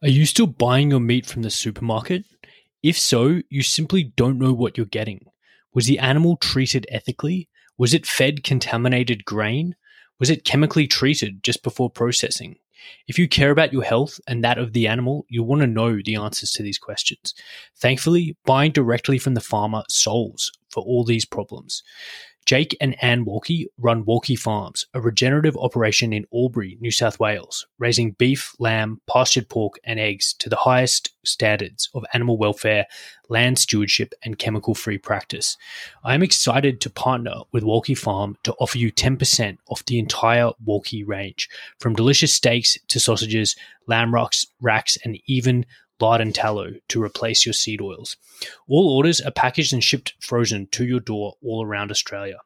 Are you still buying your meat from the supermarket? If so, you simply don't know what you're getting. Was the animal treated ethically? Was it fed contaminated grain? Was it chemically treated just before processing? If you care about your health and that of the animal, you'll want to know the answers to these questions. Thankfully, buying directly from the farmer solves for all these problems. Jake and Ann Walkie run Walkie Farms, a regenerative operation in Albury, New South Wales, raising beef, lamb, pastured pork and eggs to the highest standards of animal welfare, land stewardship and chemical-free practice. I am excited to partner with Walkie Farm to offer you 10% off the entire Walkie range, from delicious steaks to sausages, lamb racks and even lard and tallow to replace your seed oils. All orders are packaged and shipped frozen to your door all around Australia.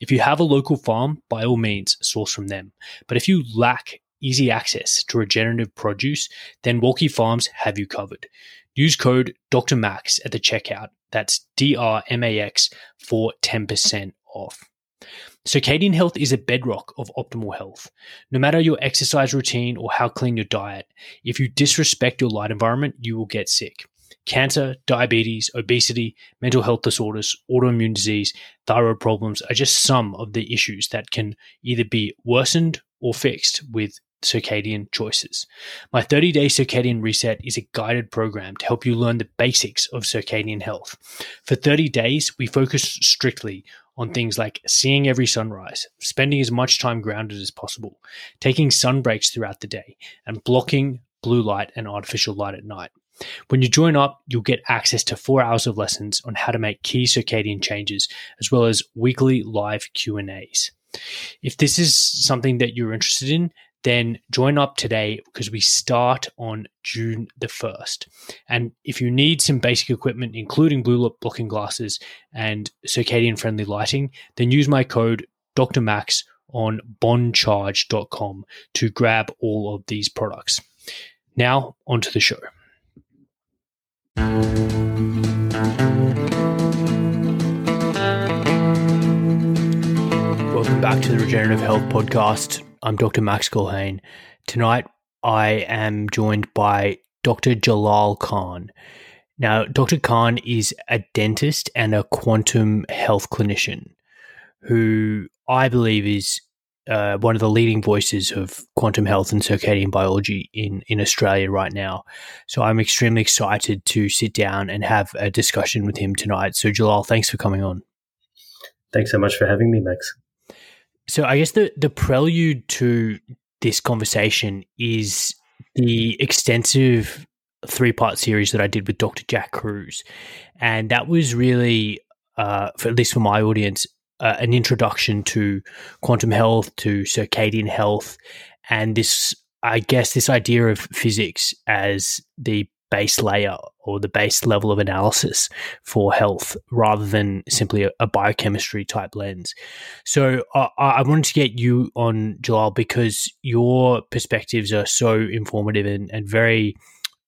If you have a local farm, by all means, source from them. But if you lack easy access to regenerative produce, then Walkie Farms have you covered. Use code Dr. Max at the checkout. That's DRMAX for 10% off. Circadian health is a bedrock of optimal health. No matter your exercise routine or how clean your diet, if you disrespect your light environment, you will get sick. Cancer, diabetes, obesity, mental health disorders, autoimmune disease, thyroid problems are just some of the issues that can either be worsened or fixed with circadian choices. My 30-day circadian reset is a guided program to help you learn the basics of circadian health. For 30 days, we focus strictly on things like seeing every sunrise, spending as much time grounded as possible, taking sun breaks throughout the day, and blocking blue light and artificial light at night. When you join up, you'll get access to 4 hours of lessons on how to make key circadian changes, as well as weekly live Q&As. If this is something that you're interested in, then join up today because we start on June the 1st. And if you need some basic equipment, including blue light blocking glasses and circadian-friendly lighting, then use my code Dr. Max on bondcharge.com to grab all of these products. Now, onto the show. Welcome back to the Regenerative Health Podcast. I'm Dr. Max Gohain. Tonight, I am joined by Dr. Jalal Khan. Now, Dr. Khan is a dentist and a quantum health clinician who I believe is one of the leading voices of quantum health and circadian biology in Australia right now. So I'm extremely excited to sit down and have a discussion with him tonight. So Jalal, thanks for coming on. Thanks so much for having me, Max. So I guess the prelude to this conversation is the extensive three-part series that I did with Dr. Jack Kruse. And that was really, at least for my audience, an introduction to quantum health, to circadian health, and this idea of physics as the base layer or the base level of analysis for health rather than simply a biochemistry type lens. So I wanted to get you on, Jalal, because your perspectives are so informative and very,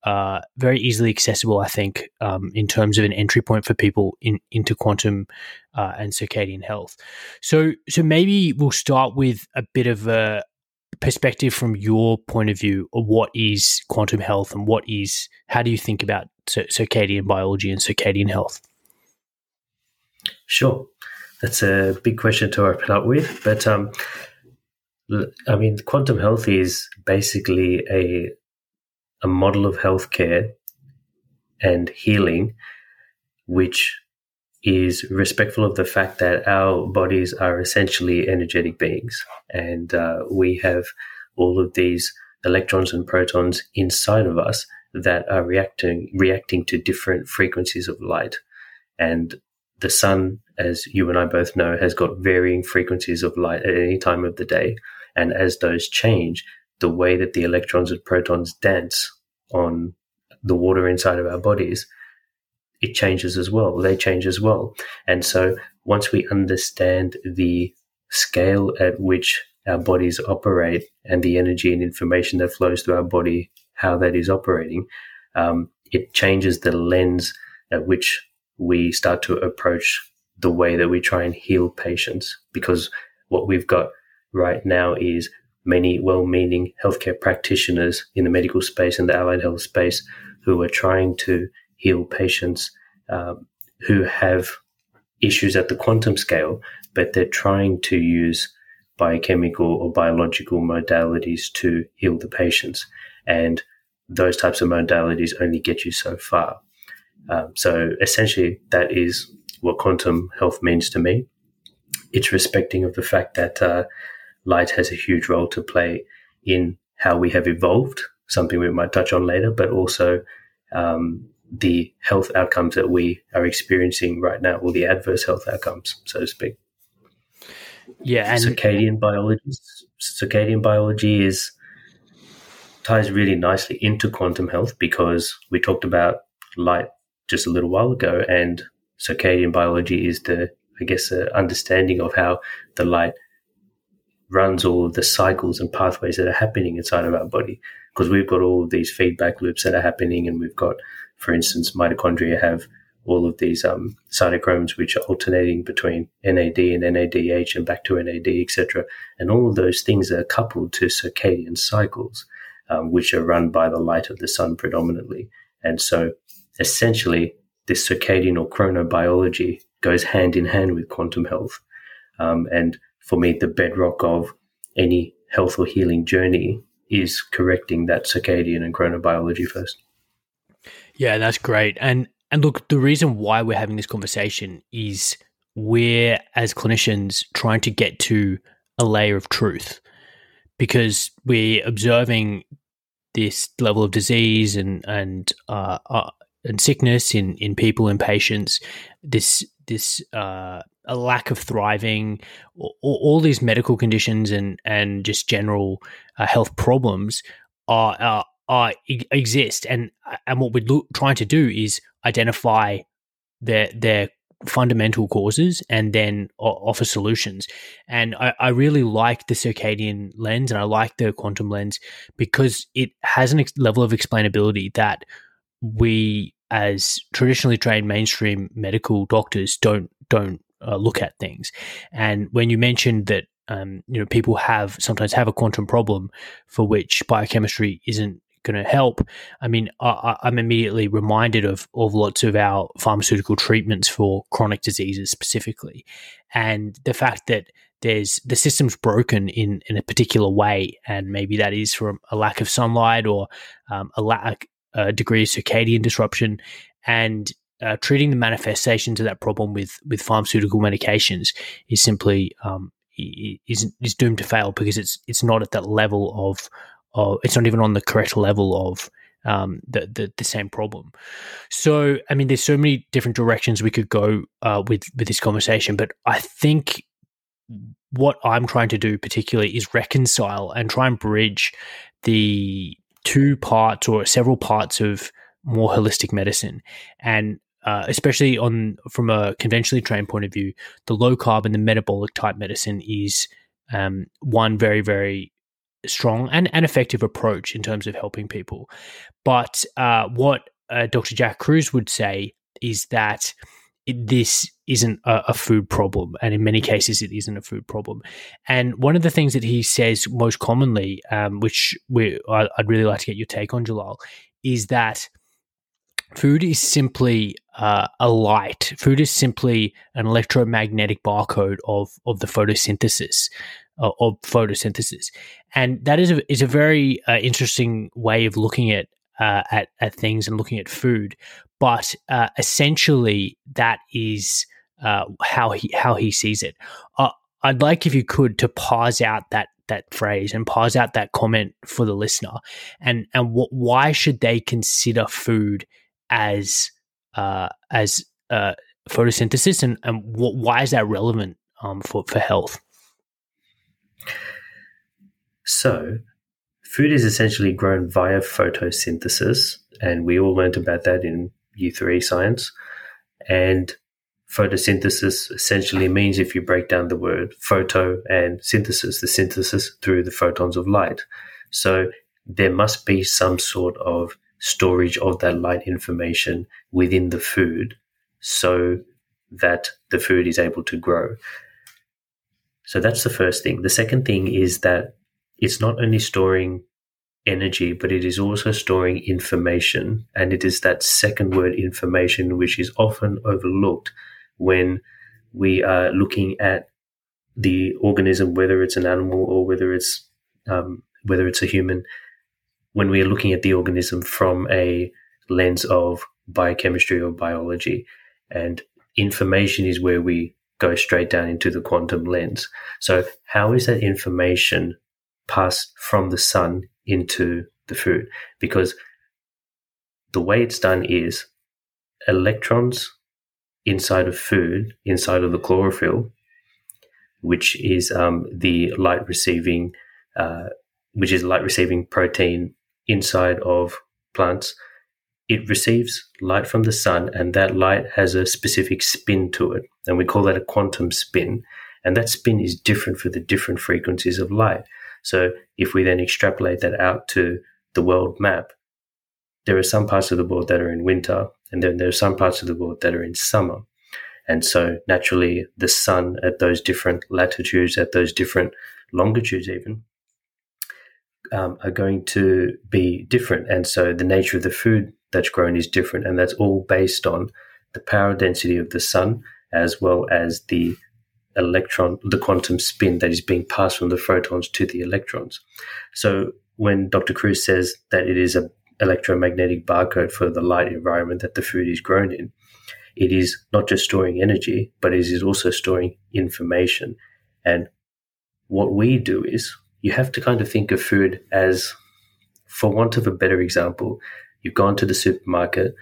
very easily accessible, I think, in terms of an entry point for people into quantum and circadian health. So maybe we'll start with a bit of a perspective from your point of view of what is quantum health and how do you think about circadian biology and circadian health? Sure. That's a big question to open up with. But I mean, quantum health is basically a model of healthcare and healing, which is respectful of the fact that our bodies are essentially energetic beings, and we have all of these electrons and protons inside of us that are reacting to different frequencies of light. And the sun, as you and I both know, has got varying frequencies of light at any time of the day. And as those change, the way that the electrons and protons dance on the water inside of our bodies, it changes as well. They change as well. And so once we understand the scale at which our bodies operate and the energy and information that flows through our body, how that is operating, it changes the lens at which we start to approach the way that we try and heal patients. Because what we've got right now is many well-meaning healthcare practitioners in the medical space and the allied health space who are trying to heal patients who have issues at the quantum scale, but they're trying to use biochemical or biological modalities to heal the patients. And those types of modalities only get you so far. So essentially, that is what quantum health means to me. It's respecting of the fact that light has a huge role to play in how we have evolved, something we might touch on later, but also the health outcomes that we are experiencing right now, or the adverse health outcomes, so to speak. Yeah, and circadian biology ties really nicely into quantum health, because we talked about light just a little while ago, and circadian biology is the understanding of how the light runs all of the cycles and pathways that are happening inside of our body, because we've got all of these feedback loops that are happening, and we've got, for instance, mitochondria have all of these cytochromes which are alternating between NAD and NADH and back to NAD, etc. And all of those things are coupled to circadian cycles, which are run by the light of the sun predominantly. And so essentially this circadian or chronobiology goes hand in hand with quantum health. And for me, the bedrock of any health or healing journey is correcting that circadian and chronobiology first. Yeah, that's great. And look, the reason why we're having this conversation is we're, as clinicians, trying to get to a layer of truth, because we're observing this level of disease and sickness in people and patients, this a lack of thriving, all these medical conditions and just general health problems exist. And what we're trying to do is identify their fundamental causes and then offer solutions. And I really like the circadian lens, and I like the quantum lens, because it has a level of explainability that we, as traditionally trained mainstream medical doctors, don't look at things. And when you mentioned that, people sometimes have a quantum problem for which biochemistry isn't going to help, I mean, I'm immediately reminded of lots of our pharmaceutical treatments for chronic diseases specifically, and the fact that the system's broken in a particular way, and maybe that is from a lack of sunlight or a degree of circadian disruption, and treating the manifestations of that problem with pharmaceutical medications is simply is doomed to fail, because it's not at that level of. Oh, it's not even on the correct level of the same problem. So, I mean, there's so many different directions we could go with this conversation, but I think what I'm trying to do particularly is reconcile and try and bridge the two parts or several parts of more holistic medicine, and especially from a conventionally trained point of view, the low carb and the metabolic type medicine is one very, very strong and effective approach in terms of helping people. But what Dr. Jack Kruse would say is that this isn't a food problem, and in many cases it isn't a food problem. And one of the things that he says most commonly, which I'd really like to get your take on, Jalal, is that food is simply a light. Food is simply an electromagnetic barcode of the photosynthesis. And that is a very interesting way of looking at things and looking at food, but essentially that is how he sees it. I'd like, if you could, to parse out that phrase and parse out that comment for the listener, and why should they consider food as photosynthesis, and why is that relevant for health? So food is essentially grown via photosynthesis, and we all learned about that in Year 3 science. And photosynthesis essentially means, if you break down the word photo and synthesis, the synthesis through the photons of light. So there must be some sort of storage of that light information within the food so that the food is able to grow. So that's the first thing. The second thing is that it's not only storing energy, but it is also storing information. And it is that second word, information, which is often overlooked when we are looking at the organism, whether it's an animal or whether it's a human, when we are looking at the organism from a lens of biochemistry or biology. And information is where we go straight down into the quantum lens. So how is that information passed from the sun into the food? Because the way it's done is electrons inside of food, inside of the chlorophyll, which is the light-receiving protein inside of plants. It receives light from the sun, and that light has a specific spin to it, and we call that a quantum spin. And that spin is different for the different frequencies of light. So if we then extrapolate that out to the world map, there are some parts of the world that are in winter, and then there are some parts of the world that are in summer. And so naturally, the sun at those different latitudes, at those different longitudes even, are going to be different. And so the nature of the food that's grown is different. And that's all based on the power density of the sun, as well as the electron, the quantum spin that is being passed from the photons to the electrons. So when Dr. Kruse says that it is an electromagnetic barcode for the light environment that the food is grown in, it is not just storing energy, but it is also storing information. And what we do is you have to kind of think of food as, for want of a better example, you've gone to the supermarket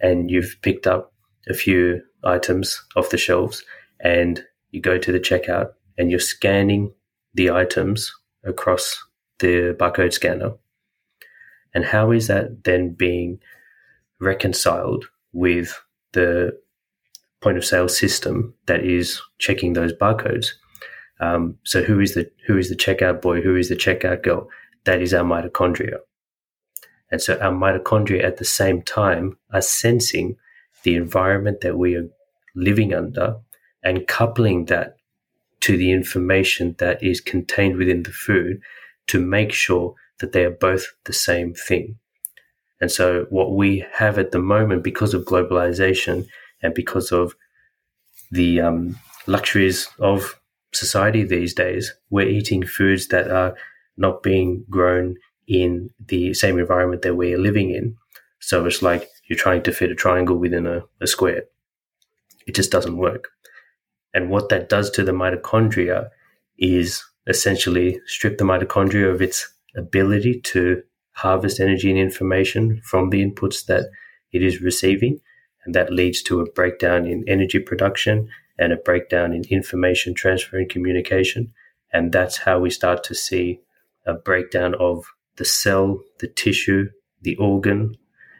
and you've picked up a few items off the shelves, and you go to the checkout and you're scanning the items across the barcode scanner. And how is that then being reconciled with the point of sale system that is checking those barcodes? So who is the checkout boy? Who is the checkout girl? That is our mitochondria. And so our mitochondria at the same time are sensing the environment that we are living under and coupling that to the information that is contained within the food to make sure that they are both the same thing. And so what we have at the moment, because of globalization and because of the luxuries of society these days, we're eating foods that are not being grown in the same environment that we're living in. So it's like you're trying to fit a triangle within a square. It just doesn't work. And what that does to the mitochondria is essentially strip the mitochondria of its ability to harvest energy and information from the inputs that it is receiving, and that leads to a breakdown in energy production and a breakdown in information transfer and communication. And that's how we start to see a breakdown of the cell, the tissue, the organ,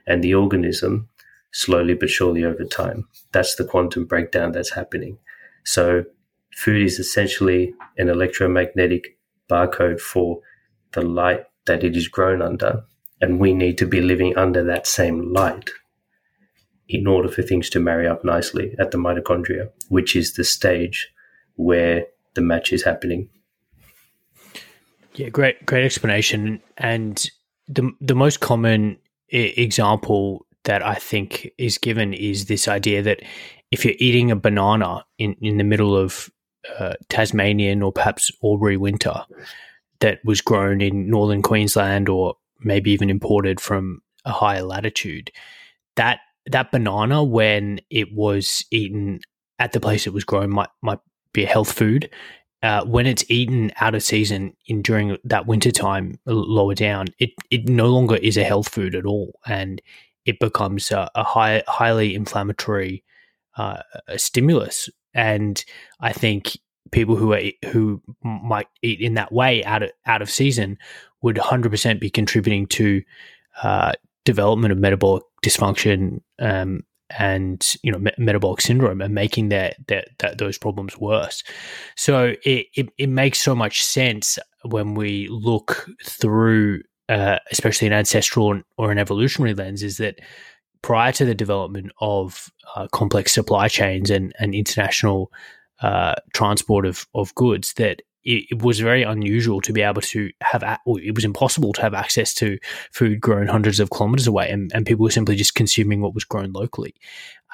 and the organism slowly but surely over time. That's the quantum breakdown that's happening. So food is essentially an electromagnetic barcode for the light that it is grown under, and we need to be living under that same light in order for things to marry up nicely at the mitochondria, which is the stage where the match is happening. Yeah, great explanation. And the most common example that I think is given is this idea that if you're eating a banana in the middle of Tasmanian or perhaps Albury winter that was grown in northern Queensland or maybe even imported from a higher latitude, that banana, when it was eaten at the place it was grown, might be a health food. When it's eaten out of season during that winter time lower down, it no longer is a health food at all, and it becomes a highly inflammatory stimulus. And I think people who might eat in that way out of season would 100% be contributing to development of metabolic dysfunction and metabolic syndrome, and making those problems worse. So it makes so much sense when we look through, especially an ancestral or an evolutionary lens, is that prior to the development of complex supply chains and international transport of goods, that it was very unusual to be able to have, it was impossible to have access to food grown hundreds of kilometers away, and people were simply just consuming what was grown locally.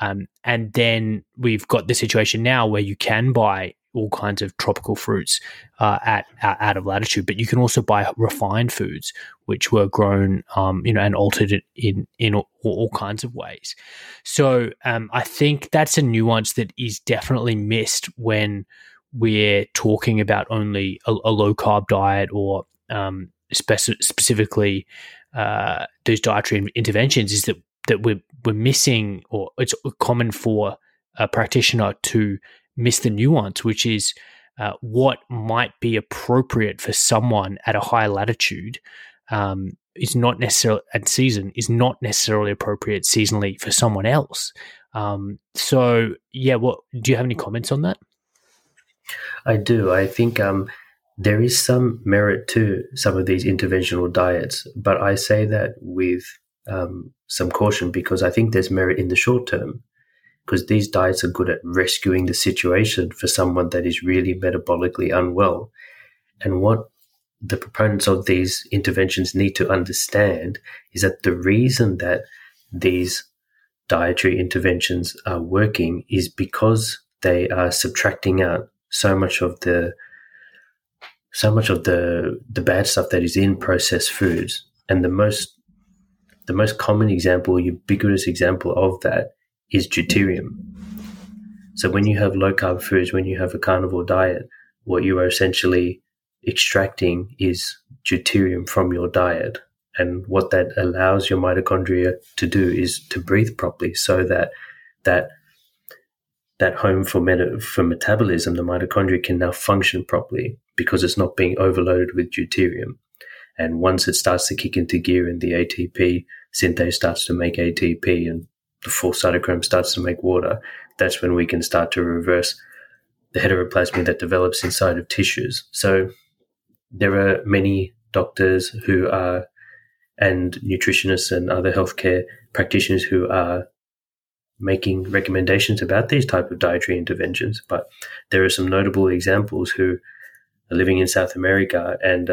And then we've got the situation now where you can buy all kinds of tropical fruits out of latitude, but you can also buy refined foods which were grown, and altered in all kinds of ways. So I think that's a nuance that is definitely missed when we're talking about only a low carb diet or specifically those dietary interventions. Is that we're missing, or it's common for a practitioner to miss the nuance, which is what might be appropriate for someone at a high latitude is not necessarily at season is not necessarily appropriate seasonally for someone else. So yeah, do you have any comments on that? I do. I think there is some merit to some of these interventional diets, but I say that with some caution, because I think there's merit in the short term, because these diets are good at rescuing the situation for someone that is really metabolically unwell. And what the proponents of these interventions need to understand is that the reason that these dietary interventions are working is because they are subtracting out so much of the bad stuff that is in processed foods. And the most common example, ubiquitous example of that is deuterium. So when you have low carb foods, when you have a carnivore diet, what you are essentially extracting is deuterium from your diet. And what that allows your mitochondria to do is to breathe properly, so that home for metabolism, the mitochondria can now function properly because it's not being overloaded with deuterium. And once it starts to kick into gear and the ATP synthase starts to make ATP and the full cytochrome starts to make water, that's when we can start to reverse the heteroplasmy that develops inside of tissues. So there are many doctors who are, and nutritionists and other healthcare practitioners who are, making recommendations about these type of dietary interventions, but there are some notable examples who are living in South America and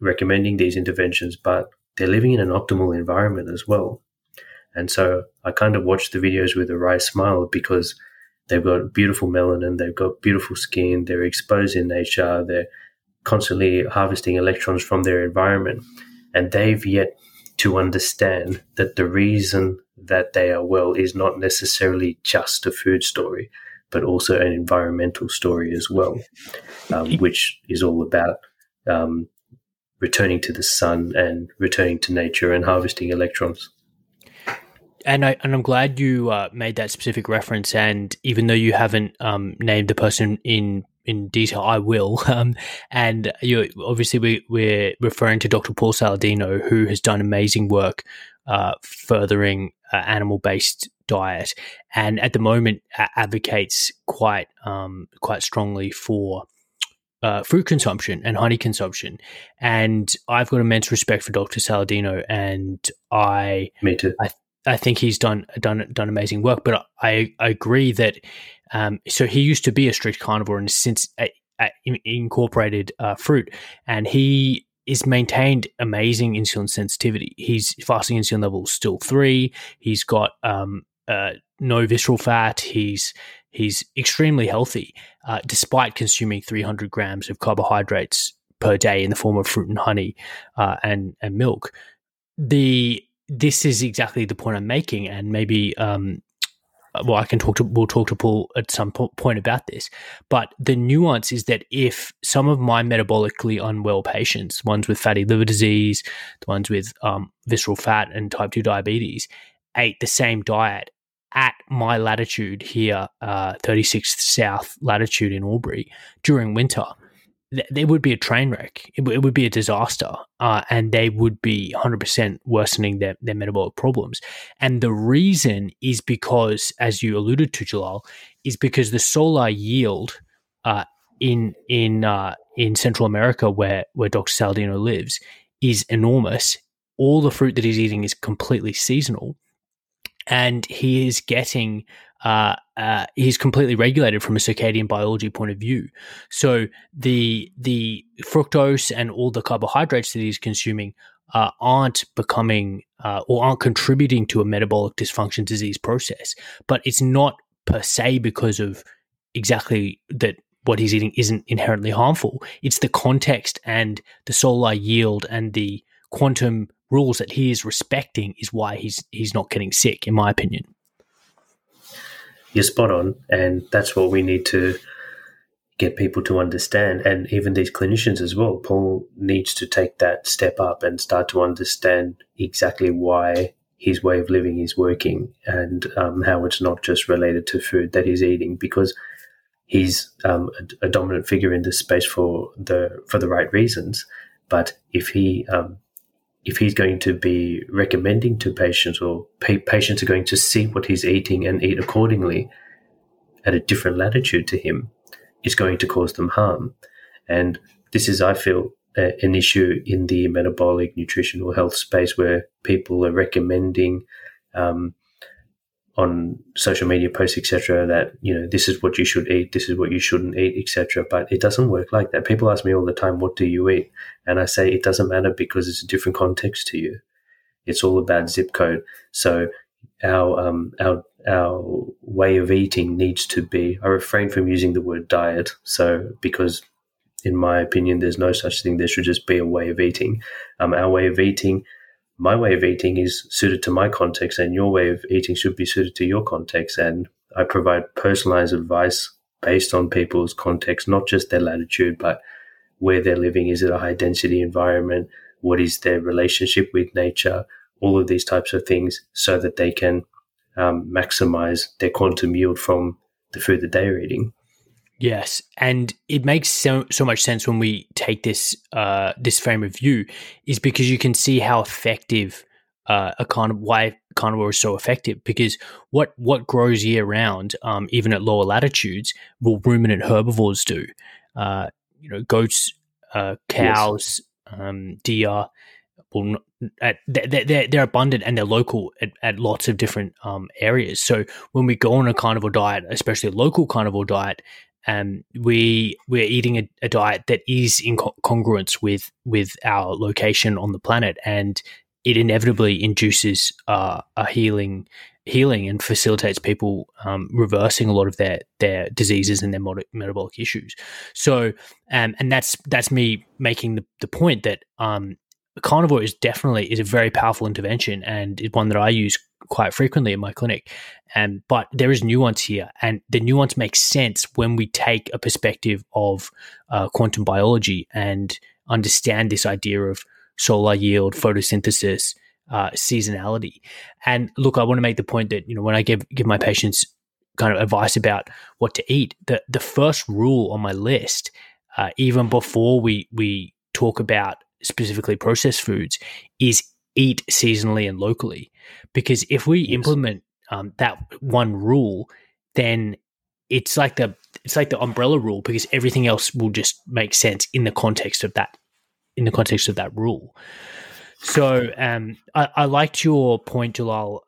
recommending these interventions, but they're living in an optimal environment as well. And so I kind of watch the videos with a wry smile, because they've got beautiful melanin, they've got beautiful skin, they're exposed in nature, they're constantly harvesting electrons from their environment, and they've yet to understand that the reason that they are well is not necessarily just a food story, but also an environmental story as well, which is all about returning to the sun and returning to nature and harvesting electrons. And I'm glad you made that specific reference. And even though you haven't named the person in detail, I will. And obviously we're referring to Dr. Paul Saladino, who has done amazing work furthering animal-based diet, and at the moment advocates quite strongly for fruit consumption and honey consumption. And I've got immense respect for Dr. Saladino, and me too. I think he's done amazing work. But I agree that so he used to be a strict carnivore and since incorporated fruit, and he is maintained amazing insulin sensitivity. His fasting insulin level is still 3. He's got no visceral fat. He's extremely healthy despite consuming 300 grams of carbohydrates per day in the form of fruit and honey and milk. This is exactly the point I'm making, and maybe we'll talk to Paul at some point about this. But the nuance is that if some of my metabolically unwell patients, ones with fatty liver disease, the ones with visceral fat and type 2 diabetes, ate the same diet at my latitude here, 36th South latitude in Albury during winter, there would be a train wreck. It would be a disaster, and they would be 100% worsening their metabolic problems. And the reason is because, as you alluded to, Jalal, is because the solar yield in Central America, where Dr. Saladino lives, is enormous. All the fruit that he's eating is completely seasonal. and he is getting he's completely regulated from a circadian biology point of view. So the fructose and all the carbohydrates that he's consuming aren't becoming or aren't contributing to a metabolic dysfunction disease process. But it's not per se because of exactly that what he's eating isn't inherently harmful. It's the context and the solar yield and the quantum rules that he is respecting is why he's not getting sick, in my opinion. You're spot on, and that's what we need to get people to understand, and even these clinicians as well. Paul needs to take that step up and start to understand exactly why his way of living is working and how it's not just related to food that he's eating, because he's a dominant figure in this space for the right reasons. But if he's going to be recommending to patients, or patients are going to see what he's eating and eat accordingly at a different latitude to him, it's going to cause them harm. And this is, I feel, an issue in the metabolic nutritional health space, where people are recommending on social media posts, etc., that, you know, this is what you should eat, this is what you shouldn't eat, etc. But it doesn't work like that. People ask me all the time, what do you eat? And I say it doesn't matter, because it's a different context to you. It's all about zip code. So our way of eating needs to be, I refrain from using the word diet, so, because in my opinion there's no such thing. There should just be a way of eating. Our way of eating, my way of eating is suited to my context, and your way of eating should be suited to your context. And I provide personalized advice based on people's context, not just their latitude, but where they're living. Is it a high density environment? What is their relationship with nature? All of these types of things, so that they can maximize their quantum yield from the food that they're eating. Yes, and it makes so much sense when we take this this frame of view, is because you can see how effective why carnivore is so effective, because what grows year round, even at lower latitudes, will ruminant herbivores do. Goats, cows, yes. Deer. Well, they're abundant, and they're local at lots of different areas. So when we go on a carnivore diet, especially a local carnivore diet, we're eating a diet that is in congruence with our location on the planet, and it inevitably induces a healing and facilitates people reversing a lot of their diseases and their metabolic issues. So and that's me making the point that carnivore is definitely a very powerful intervention, and is one that I use quite frequently in my clinic. But there is nuance here, and the nuance makes sense when we take a perspective of quantum biology and understand this idea of solar yield, photosynthesis, seasonality. And look, I want to make the point that, you know, when I give my patients kind of advice about what to eat, the first rule on my list, even before we talk about specifically processed foods, is eat seasonally and locally. Because if we implement that one rule, then it's like the umbrella rule, because everything else will just make sense in the context of that rule. So I liked your point, Jalal,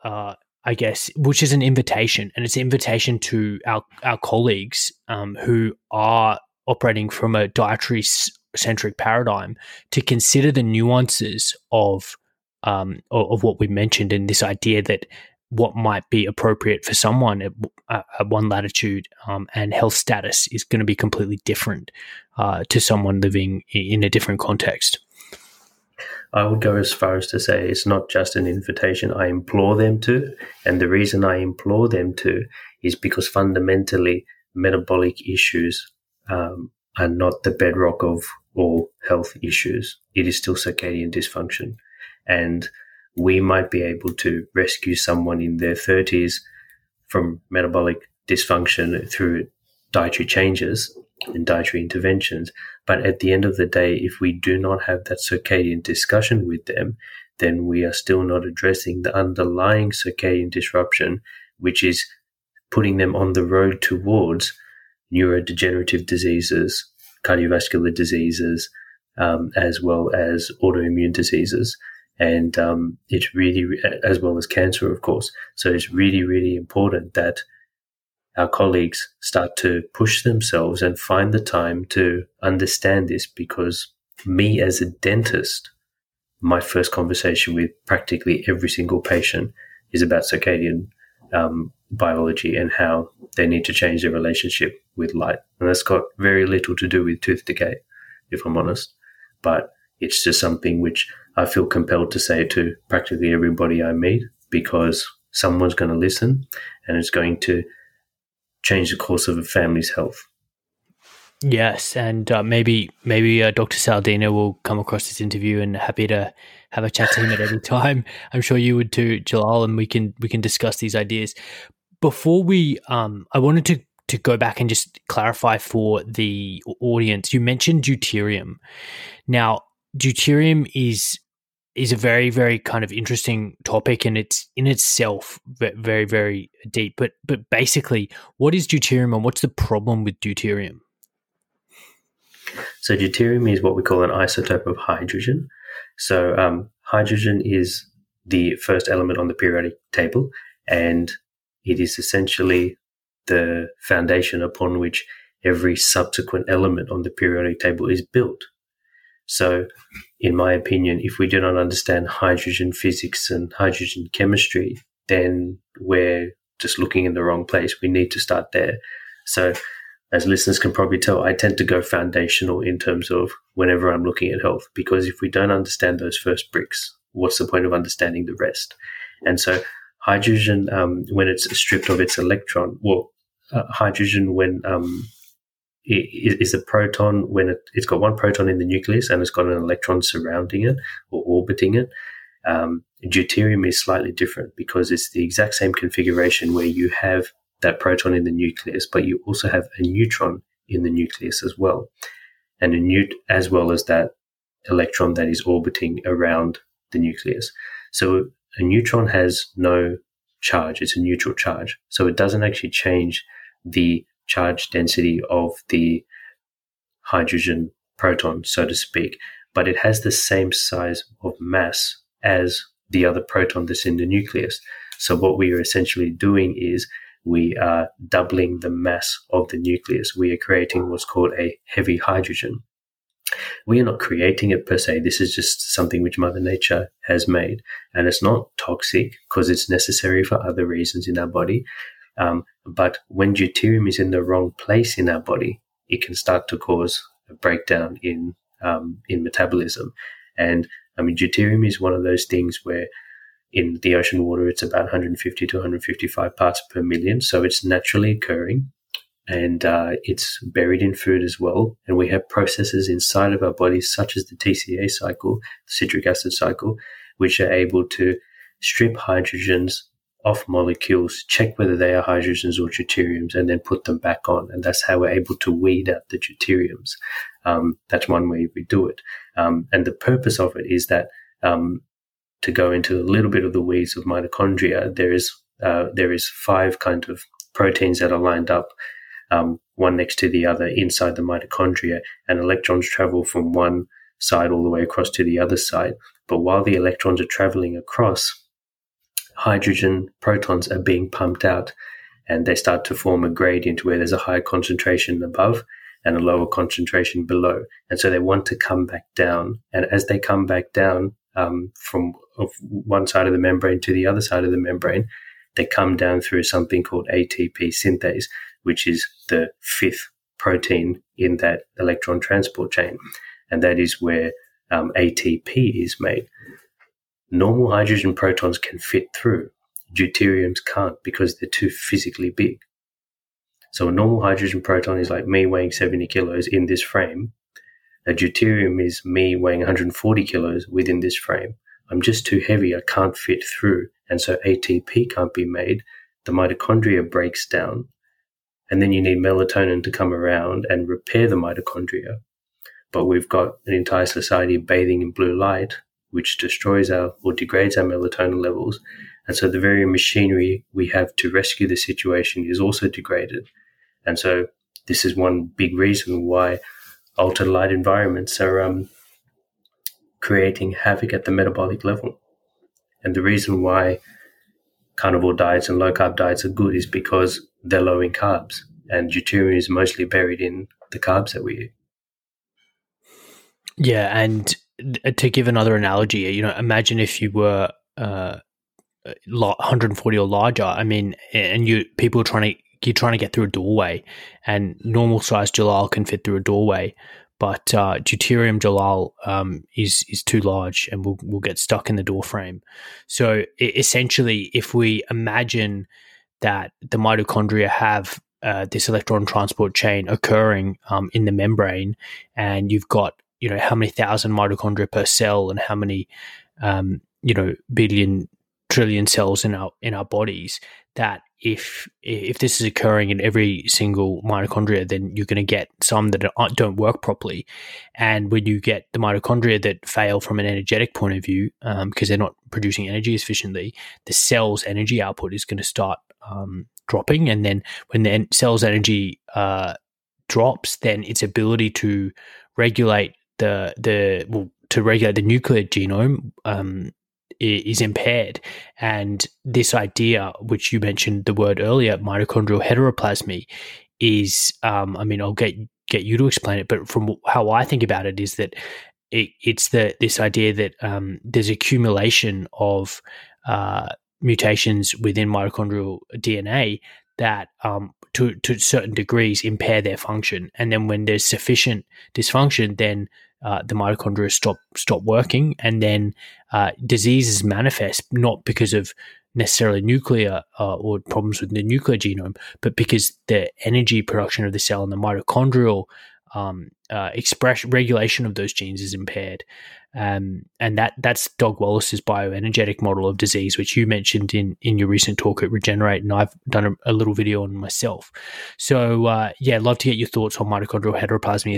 I guess, which is an invitation, and it's an invitation to our colleagues who are operating from a dietary centric paradigm to consider the nuances of what we mentioned, and this idea that what might be appropriate for someone at one latitude and health status is going to be completely different to someone living in a different context. I would go as far as to say it's not just an invitation. I implore them to, and the reason I implore them to is because fundamentally metabolic issues are not the bedrock of all health issues. It is still circadian dysfunction. And we might be able to rescue someone in their 30s from metabolic dysfunction through dietary changes and dietary interventions. But at the end of the day, if we do not have that circadian discussion with them, then we are still not addressing the underlying circadian disruption, which is putting them on the road towards neurodegenerative diseases, cardiovascular diseases, as well as autoimmune diseases. And it's really, as well as cancer, of course. So it's really, really important that our colleagues start to push themselves and find the time to understand this, because me as a dentist, my first conversation with practically every single patient is about circadian biology and how they need to change their relationship with light. And that's got very little to do with tooth decay, if I'm honest, but it's just something which I feel compelled to say to practically everybody I meet, because someone's going to listen and it's going to change the course of a family's health. Yes, and maybe Dr. Saladino will come across this interview, and happy to have a chat to him at any time. I'm sure you would too, Jalal, and we can discuss these ideas. Before we, I wanted to go back and just clarify for the audience. You mentioned deuterium. Now, deuterium is a very, very kind of interesting topic, and it's in itself very, very deep. But basically, what is deuterium, and what's the problem with deuterium? So deuterium is what we call an isotope of hydrogen. So hydrogen is the first element on the periodic table, and it is essentially the foundation upon which every subsequent element on the periodic table is built. So in my opinion, if we do not understand hydrogen physics and hydrogen chemistry, then we're just looking in the wrong place. We need to start there. So as listeners can probably tell, I tend to go foundational in terms of whenever I'm looking at health, because if we don't understand those first bricks, what's the point of understanding the rest? And so hydrogen, when it's stripped of its electron, hydrogen when it is a proton, when it's got one proton in the nucleus and it's got an electron surrounding it or orbiting it. Deuterium is slightly different, because it's the exact same configuration where you have that proton in the nucleus, but you also have a neutron in the nucleus as well, and as well as that electron that is orbiting around the nucleus. So a neutron has no charge. It's a neutral charge. So it doesn't actually change the charge density of the hydrogen proton, so to speak, but it has the same size of mass as the other proton that's in the nucleus. So what we are essentially doing is we are doubling the mass of the nucleus. We are creating what's called a heavy hydrogen. We are not creating it per se. This is just something which Mother Nature has made. And it's not toxic, because it's necessary for other reasons in our body. But when deuterium is in the wrong place in our body, it can start to cause a breakdown in metabolism. And I mean, deuterium is one of those things where in the ocean water, it's about 150 to 155 parts per million. So it's naturally occurring, and it's buried in food as well. And we have processes inside of our bodies, such as the TCA cycle, the citric acid cycle, which are able to strip hydrogens off molecules, check whether they are hydrogens or deuteriums, and then put them back on. And that's how we're able to weed out the deuteriums. That's one way we do it. And the purpose of it is that to go into a little bit of the weeds of mitochondria, there is five kind of proteins that are lined up one next to the other inside the mitochondria, and electrons travel from one side all the way across to the other side. But while the electrons are traveling across, hydrogen protons are being pumped out, and they start to form a gradient where there's a higher concentration above and a lower concentration below. And so they want to come back down. And as they come back down, from one side of the membrane to the other side of the membrane, they come down through something called ATP synthase, which is the fifth protein in that electron transport chain. And that is where ATP is made. Normal hydrogen protons can fit through. Deuteriums can't, because they're too physically big. So a normal hydrogen proton is like me weighing 70 kilos in this frame. A deuterium is me weighing 140 kilos within this frame. I'm just too heavy. I can't fit through. And so ATP can't be made. The mitochondria breaks down. And then you need melatonin to come around and repair the mitochondria. But we've got an entire society bathing in blue light, which destroys or degrades our melatonin levels. And so the very machinery we have to rescue the situation is also degraded. And so this is one big reason why altered light environments are creating havoc at the metabolic level. And the reason why carnivore diets and low-carb diets are good is because they're low in carbs, and deuterium is mostly buried in the carbs that we eat. Yeah, and to give another analogy, you know, imagine if you were 140 or larger. I mean, and you're trying to get through a doorway, and normal size Jalal can fit through a doorway, but deuterium Jalal is too large and will get stuck in the door frame. So essentially, if we imagine that the mitochondria have this electron transport chain occurring in the membrane, and you've got, you know, how many thousand mitochondria per cell and how many billion trillion cells in our bodies, that if this is occurring in every single mitochondria, then you're going to get some that don't work properly. And when you get the mitochondria that fail from an energetic point of view, because they're not producing energy efficiently, the cell's energy output is going to start dropping. And then when the cell's energy drops, then its ability to regulate the nuclear genome is impaired. And this idea, which you mentioned the word earlier, mitochondrial heteroplasmy, is I'll get you to explain it, but from how I think about it is that it's this idea that there's accumulation of mutations within mitochondrial DNA that to certain degrees impair their function, and then when there's sufficient dysfunction, then the mitochondria stop working, and then diseases manifest, not because of necessarily nuclear or problems with the nuclear genome, but because the energy production of the cell and the mitochondrial regulation of those genes is impaired. And that's Doug Wallace's bioenergetic model of disease, which you mentioned in your recent talk at Regenerate, and I've done a little video on myself. So I'd love to get your thoughts on mitochondrial heteroplasmy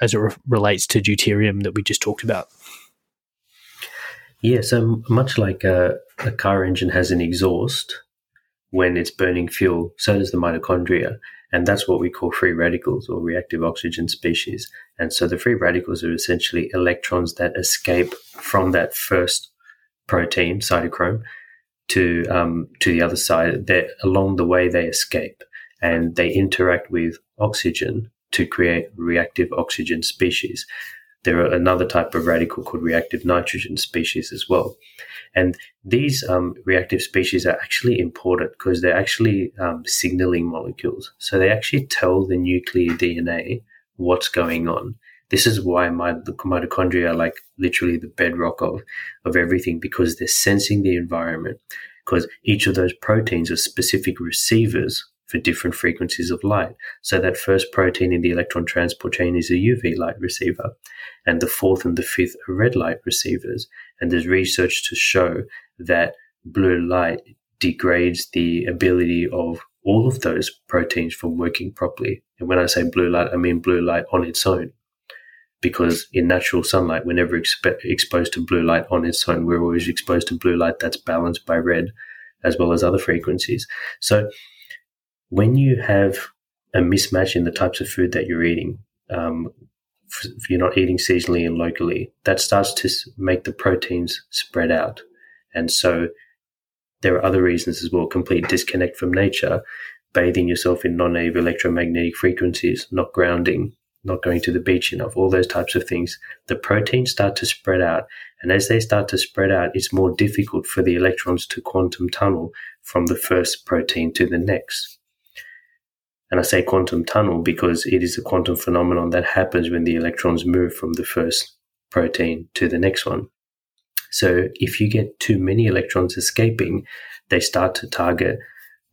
as it relates to deuterium that we just talked about. Yeah, so much like a car engine has an exhaust when it's burning fuel, so does the mitochondria. And that's what we call free radicals or reactive oxygen species. And so the free radicals are essentially electrons that escape from that first protein, cytochrome, to the other side. Along the way, they escape and they interact with oxygen to create reactive oxygen species. There are another type of radical called reactive nitrogen species as well. And these reactive species are actually important because they're actually signaling molecules. So they actually tell the nuclear DNA what's going on. This is why the mitochondria are like literally the bedrock of everything, because they're sensing the environment, because each of those proteins are specific receivers for different frequencies of light. So that first protein in the electron transport chain is a UV light receiver, and the fourth and the fifth are red light receivers. And there's research to show that blue light degrades the ability of all of those proteins from working properly. And when I say blue light, I mean blue light on its own, because in natural sunlight, we're never exposed to blue light on its own. We're always exposed to blue light that's balanced by red, as well as other frequencies. So when you have a mismatch in the types of food that you're eating, if you're not eating seasonally and locally, that starts to make the proteins spread out. And so there are other reasons as well: complete disconnect from nature, bathing yourself in non-native electromagnetic frequencies, not grounding, not going to the beach enough, all those types of things. The proteins start to spread out. And as they start to spread out, it's more difficult for the electrons to quantum tunnel from the first protein to the next. And I say quantum tunnel because it is a quantum phenomenon that happens when the electrons move from the first protein to the next one. So if you get too many electrons escaping, they start to target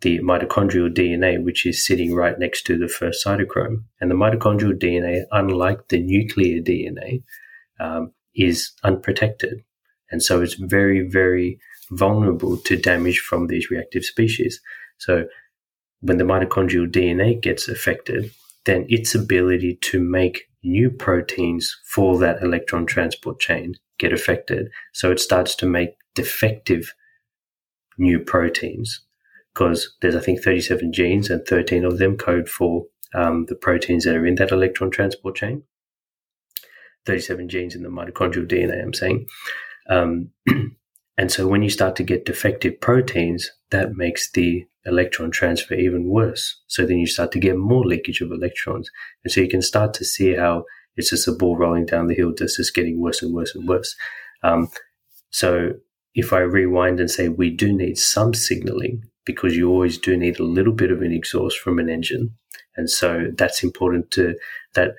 the mitochondrial DNA, which is sitting right next to the first cytochrome. And the mitochondrial DNA, unlike the nuclear DNA, is unprotected. And so it's very, very vulnerable to damage from these reactive species. So when the mitochondrial DNA gets affected, then its ability to make new proteins for that electron transport chain get affected. So it starts to make defective new proteins, because there's, I think, 37 genes, and 13 of them code for the proteins that are in that electron transport chain. 37 genes in the mitochondrial DNA, I'm saying. And so when you start to get defective proteins, that makes the electron transfer even worse. So then you start to get more leakage of electrons. And so you can start to see how it's just a ball rolling down the hill that's just getting worse and worse and worse. So if I rewind and say we do need some signaling, because you always do need a little bit of an exhaust from an engine. And so that's important to that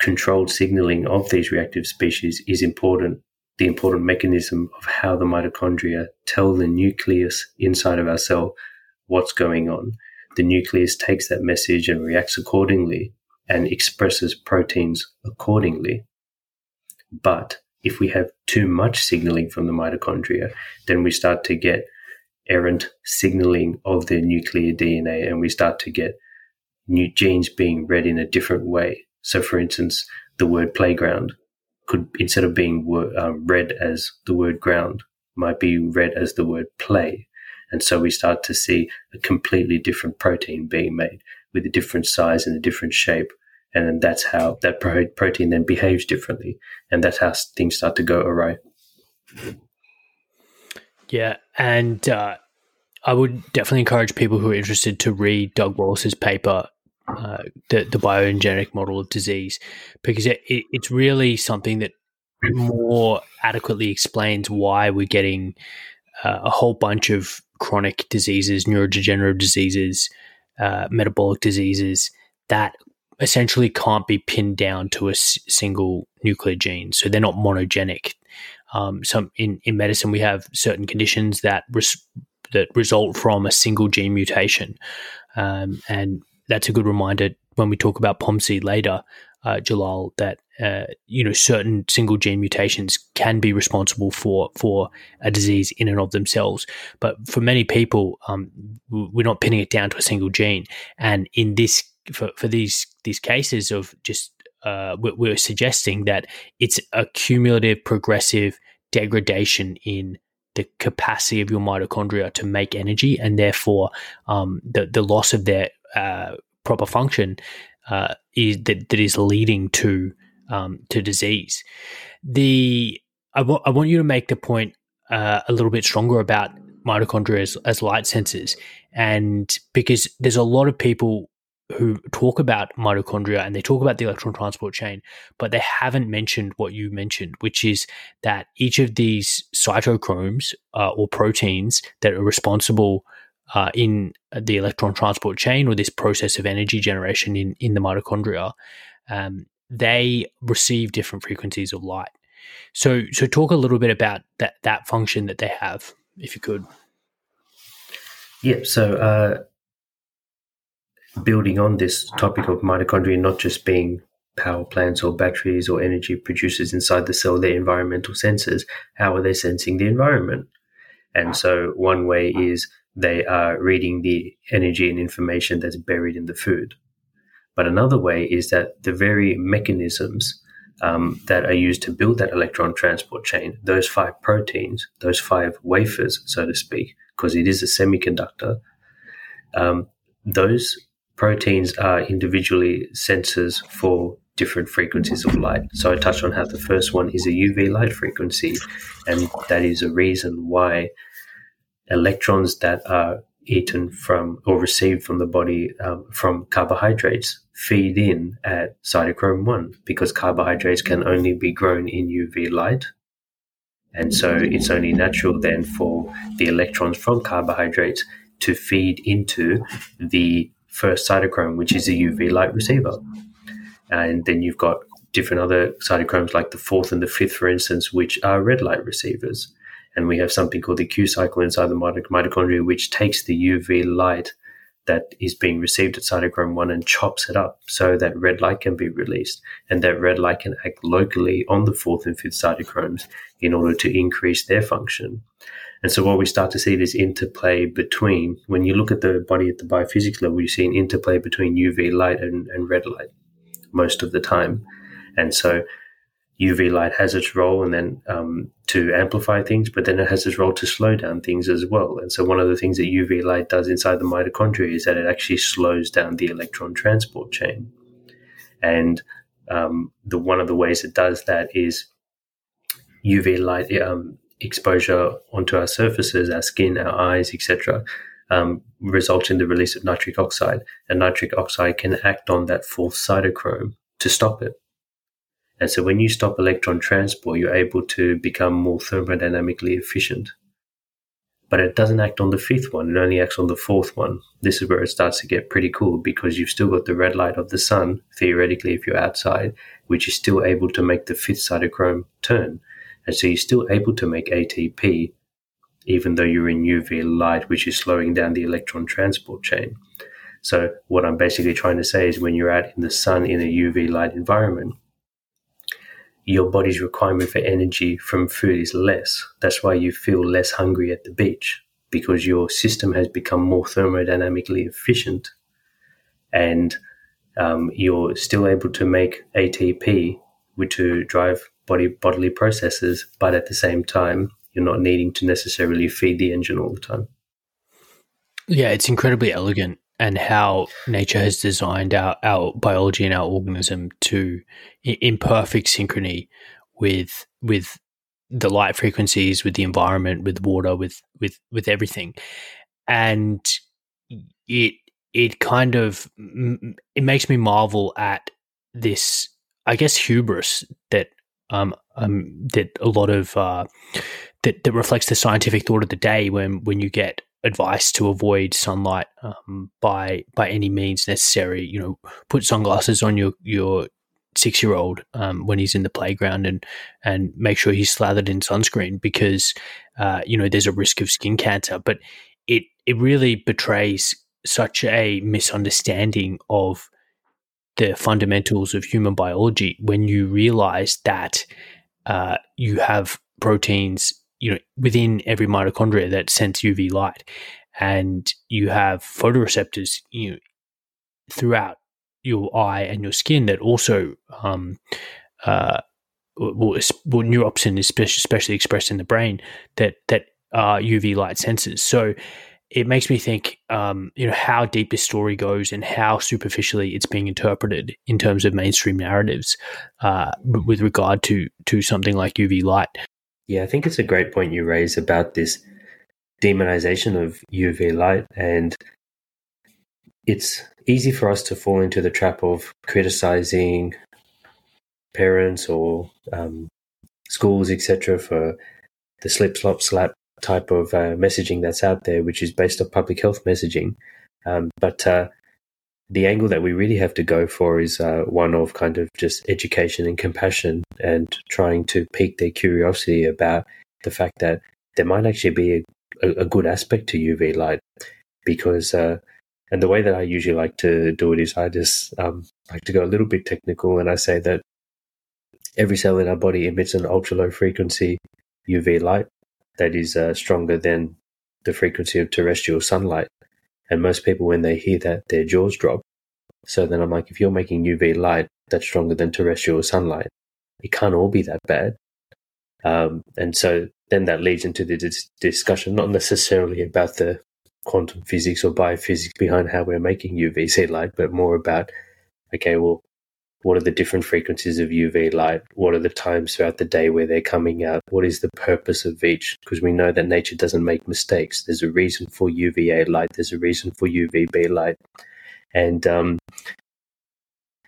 controlled signaling of these reactive species is important. The important mechanism of how the mitochondria tell the nucleus inside of our cell what's going on. The nucleus takes that message and reacts accordingly and expresses proteins accordingly. But if we have too much signaling from the mitochondria, then we start to get errant signaling of their nuclear DNA, and we start to get new genes being read in a different way. So, for instance, the word playground could, instead of being read as the word ground, might be read as the word play. And so we start to see a completely different protein being made with a different size and a different shape. And then that's how that protein then behaves differently. And that's how things start to go awry. Yeah. And I would definitely encourage people who are interested to read Doug Wallace's paper, the bioenergetic model of disease, because it's really something that more adequately explains why we're getting a whole bunch of chronic diseases, neurodegenerative diseases, metabolic diseases that essentially can't be pinned down to a single nuclear gene. So they're not monogenic. Some in medicine, we have certain conditions that that result from a single gene mutation, and that's a good reminder when we talk about POMC later, Jalal, that certain single gene mutations can be responsible for a disease in and of themselves. But for many people, we're not pinning it down to a single gene. And in this, for these cases of just we're suggesting that it's a cumulative, progressive degradation in the capacity of your mitochondria to make energy, and therefore the loss of their proper function is leading to disease. I want you to make the point a little bit stronger about mitochondria as light sensors, and because there's a lot of people who talk about mitochondria and they talk about the electron transport chain, but they haven't mentioned what you mentioned, which is that each of these cytochromes or proteins that are responsible in the electron transport chain, or this process of energy generation in the mitochondria, they receive different frequencies of light. So talk a little bit about that function that they have, if you could. Yeah, so building on this topic of mitochondria not just being power plants or batteries or energy producers inside the cell, they're environmental sensors. How are they sensing the environment? And so one way is they are reading the energy and information that's buried in the food. But another way is that the very mechanisms that are used to build that electron transport chain, those five proteins, those five wafers, so to speak, because it is a semiconductor, those proteins are individually sensors for different frequencies of light. So I touched on how the first one is a UV light frequency, and that is a reason why electrons that are eaten from or received from the body from carbohydrates feed in at cytochrome 1, because carbohydrates can only be grown in UV light. And so it's only natural then for the electrons from carbohydrates to feed into the first cytochrome, which is a UV light receiver. And then you've got different other cytochromes like the 4th and the 5th, for instance, which are red light receivers. And we have something called the Q-cycle inside the mitochondria, which takes the UV light that is being received at cytochrome 1 and chops it up so that red light can be released. And that red light can act locally on the 4th and 5th cytochromes in order to increase their function. And so what we start to see this interplay between, when you look at the body at the biophysics level, you see an interplay between UV light and red light most of the time. And so UV light has its role and then to amplify things, but then it has its role to slow down things as well. And so one of the things that UV light does inside the mitochondria is that it actually slows down the electron transport chain. And one of the ways it does that is UV light exposure onto our surfaces, our skin, our eyes, etc., results in the release of nitric oxide. And nitric oxide can act on that fourth cytochrome to stop it. And so when you stop electron transport, you're able to become more thermodynamically efficient. But it doesn't act on the fifth one. It only acts on the fourth one. This is where it starts to get pretty cool, because you've still got the red light of the sun, theoretically, if you're outside, which is still able to make the fifth cytochrome turn. And so you're still able to make ATP, even though you're in UV light, which is slowing down the electron transport chain. So what I'm basically trying to say is when you're out in the sun in a UV light environment, your body's requirement for energy from food is less. That's why you feel less hungry at the beach, because your system has become more thermodynamically efficient, and you're still able to make ATP to drive bodily processes, but at the same time, you're not needing to necessarily feed the engine all the time. Yeah, it's incredibly elegant, and how nature has designed our biology and our organism to in perfect synchrony with the light frequencies, with the environment, with water, with everything. And it makes me marvel at this, I guess, hubris that a lot of that reflects the scientific thought of the day when you get advice to avoid sunlight by any means necessary. You know, put sunglasses on your 6-year-old when he's in the playground, and make sure he's slathered in sunscreen because there's a risk of skin cancer. But it really betrays such a misunderstanding of the fundamentals of human biology when you realize that you have proteins within every mitochondria that sense UV light, and you have photoreceptors throughout your eye and your skin that also neuropsin is especially expressed in the brain that are UV light sensors. So it makes me think, how deep this story goes and how superficially it's being interpreted in terms of mainstream narratives with regard to something like UV light. Yeah, I think it's a great point you raise about this demonization of UV light, and it's easy for us to fall into the trap of criticizing parents or schools, etc., for the slip, slop, slap type of messaging that's out there, which is based on public health messaging. But the angle that we really have to go for is one of kind of just education and compassion, and trying to pique their curiosity about the fact that there might actually be a good aspect to UV light, because and the way that I usually like to do it is I just like to go a little bit technical, and I say that every cell in our body emits an ultra-low frequency UV light that is stronger than the frequency of terrestrial sunlight. And most people, when they hear that, their jaws drop. So then I'm like, if you're making UV light that's stronger than terrestrial sunlight, it can't all be that bad. And so then that leads into the discussion, not necessarily about the quantum physics or biophysics behind how we're making UVC light, but more about, okay, well, what are the different frequencies of UV light? What are the times throughout the day where they're coming out? What is the purpose of each? Because we know that nature doesn't make mistakes. There's a reason for UVA light. There's a reason for UVB light. And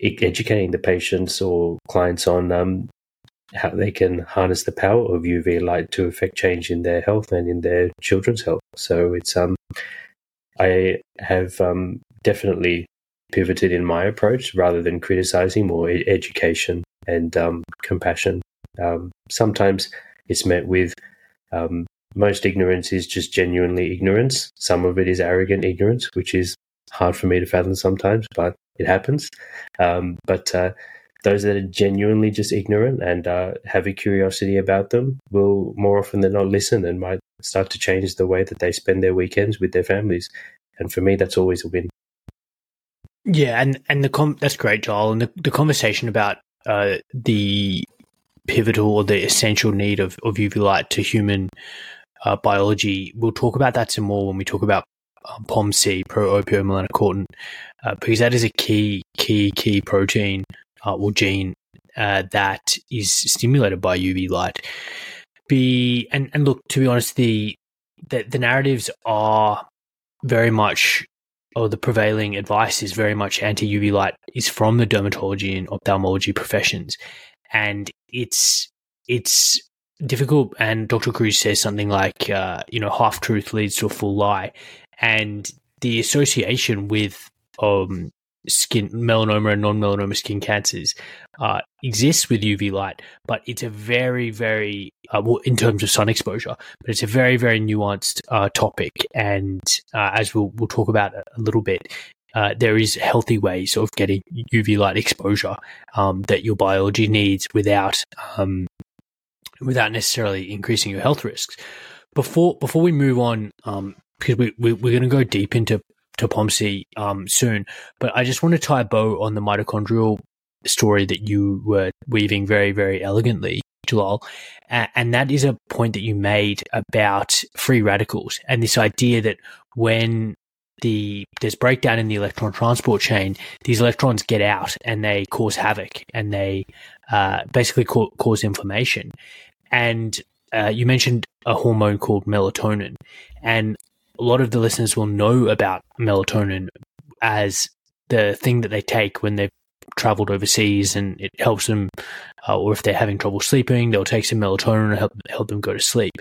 educating the patients or clients on how they can harness the power of UV light to affect change in their health and in their children's health. So it's I have definitely pivoted in my approach, rather than criticizing, more education and compassion. Sometimes it's met with most ignorance is just genuinely ignorance. Some of it is arrogant ignorance, which is hard for me to fathom sometimes, but it happens. But those that are genuinely just ignorant and have a curiosity about them will more often than not listen, and might start to change the way that they spend their weekends with their families. And for me, that's always a win. Yeah, and that's great, Joel. And the conversation about the pivotal or the essential need of UV light to human biology, we'll talk about that some more when we talk about POMC, pro-opiomelanocortin, because that is a key protein gene that is stimulated by UV light. And look, to be honest, the narratives are very much, or the prevailing advice is very much anti-UV light is from the dermatology and ophthalmology professions. And it's difficult. And Dr. Kruse says something like, half-truth leads to a full lie. And the association with skin melanoma and non-melanoma skin cancers exists with UV light, but it's a very, very, well, in terms of sun exposure, but it's a very, very nuanced topic. And as we'll talk about a little bit, there is healthy ways of getting UV light exposure that your biology needs without necessarily increasing your health risks. Before we move on, because we're going to go deep into POMC soon, but I just want to tie a bow on the mitochondrial story that you were weaving very, very elegantly, Jalal. And that is a point that you made about free radicals and this idea that when there's breakdown in the electron transport chain, these electrons get out and they cause havoc and they basically cause inflammation. And you mentioned a hormone called melatonin, and a lot of the listeners will know about melatonin as the thing that they take when they've traveled overseas, and it helps them, or if they're having trouble sleeping, they'll take some melatonin to help them go to sleep.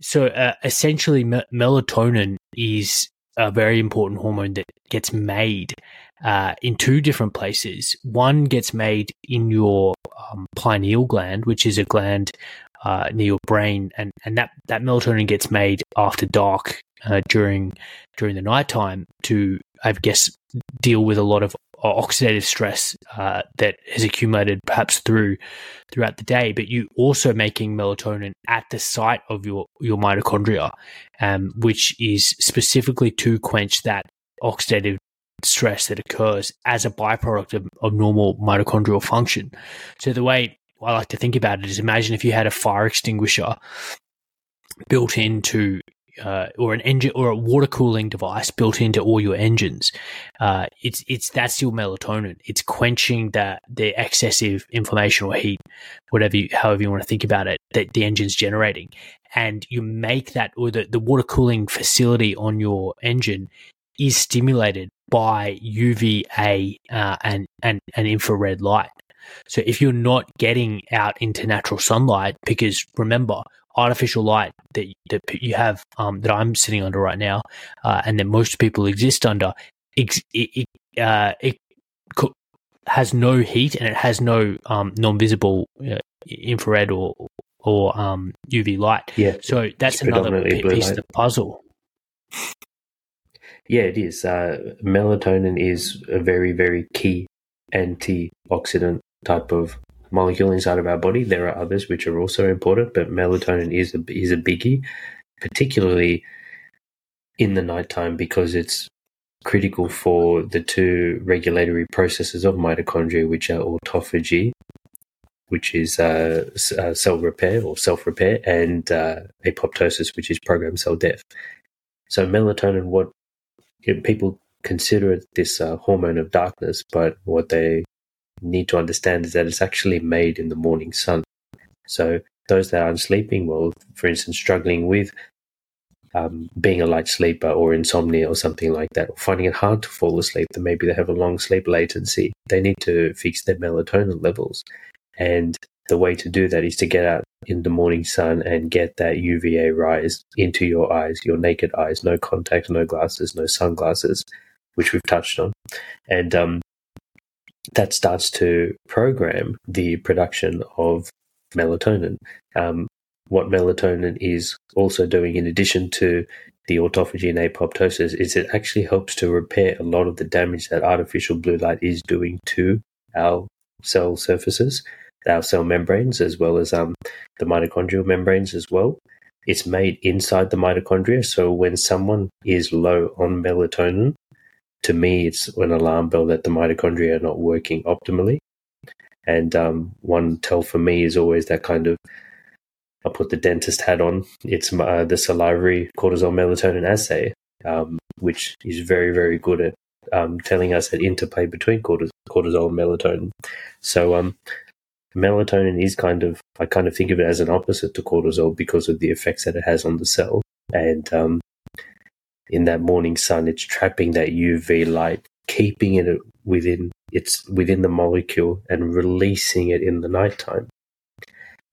So essentially, melatonin is a very important hormone that gets made in two different places. One gets made in your pineal gland, which is a gland near your brain, and that melatonin gets made after dark, during the nighttime to, I guess, deal with a lot of oxidative stress that has accumulated perhaps throughout the day. But you also making melatonin at the site of your mitochondria, which is specifically to quench that oxidative stress that occurs as a byproduct of normal mitochondrial function. So the way I like to think about it is, imagine if you had a fire extinguisher built into or an engine, or a water cooling device built into all your engines. That's your melatonin. It's quenching the excessive inflammation or heat, however you want to think about it, that the engine's generating. And you make that, or the water cooling facility on your engine is stimulated by UVA and infrared light. So if you're not getting out into natural sunlight, because remember, artificial light that you have, that I'm sitting under right now, and that most people exist under, it has no heat, and it has no non-visible infrared or UV light. Yeah, so that's another piece of the puzzle. Yeah, it is. Melatonin is a very, very key antioxidant type of molecule inside of our body. There are others which are also important, but melatonin is a biggie, particularly in the nighttime, because it's critical for the two regulatory processes of mitochondria, which are autophagy, which is cell repair or self-repair, and apoptosis, which is programmed cell death. So melatonin, people consider it this hormone of darkness, but what they need to understand is that it's actually made in the morning sun. So those that aren't sleeping well, for instance, struggling with being a light sleeper or insomnia or something like that, or finding it hard to fall asleep, then maybe they have a long sleep latency. They need to fix their melatonin levels. And the way to do that is to get out in the morning sun and get that UVA rise into your eyes, your naked eyes, no contacts, no glasses, no sunglasses, which we've touched on. And that starts to program the production of melatonin. What melatonin is also doing, in addition to the autophagy and apoptosis, is it actually helps to repair a lot of the damage that artificial blue light is doing to our cell surfaces, our cell membranes, as well as the mitochondrial membranes as well. It's made inside the mitochondria, so when someone is low on melatonin, to me, it's an alarm bell that the mitochondria are not working optimally. And one tell for me is always that kind of, I'll put the dentist hat on, it's the salivary cortisol melatonin assay, which is very, very good at telling us that interplay between cortisol and melatonin. So melatonin is I think of it as an opposite to cortisol because of the effects that it has on the cell. And in that morning sun, it's trapping that UV light, keeping it within the molecule and releasing it in the nighttime.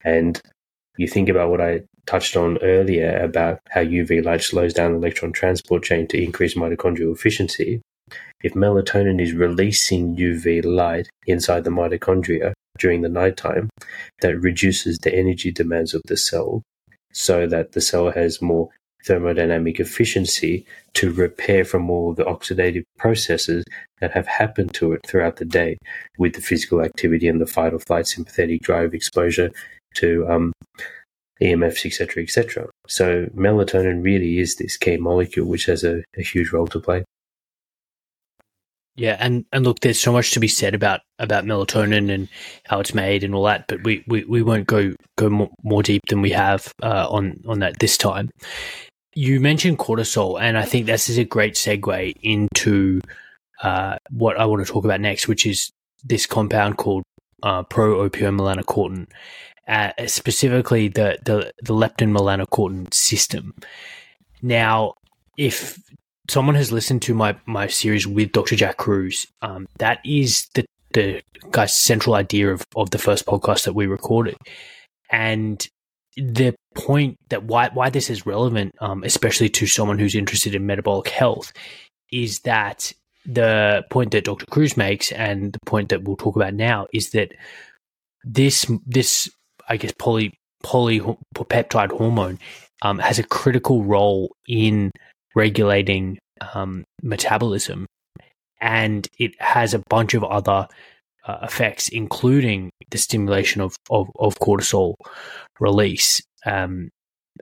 And you think about what I touched on earlier about how UV light slows down the electron transport chain to increase mitochondrial efficiency. If melatonin is releasing UV light inside the mitochondria during the nighttime, that reduces the energy demands of the cell so that the cell has more thermodynamic efficiency to repair from all the oxidative processes that have happened to it throughout the day with the physical activity and the fight or flight sympathetic drive exposure to EMFs, etc., etc. So melatonin really is this key molecule which has a huge role to play. Yeah, and look, there's so much to be said about melatonin and how it's made and all that, but we won't go more deep than we have on that this time. You mentioned cortisol, and I think this is a great segue into what I want to talk about next, which is this compound called pro-opiomelanocortin, specifically the leptin-melanocortin system. Now, if someone has listened to my series with Dr. Jack Kruse, that is the guy's central idea of the first podcast that we recorded. And the point that why this is relevant, especially to someone who's interested in metabolic health, is that the point that Dr. Kruse makes and the point that we'll talk about now is that this I guess, polypeptide hormone has a critical role in regulating metabolism, and it has a bunch of other effects, including the stimulation of cortisol release, and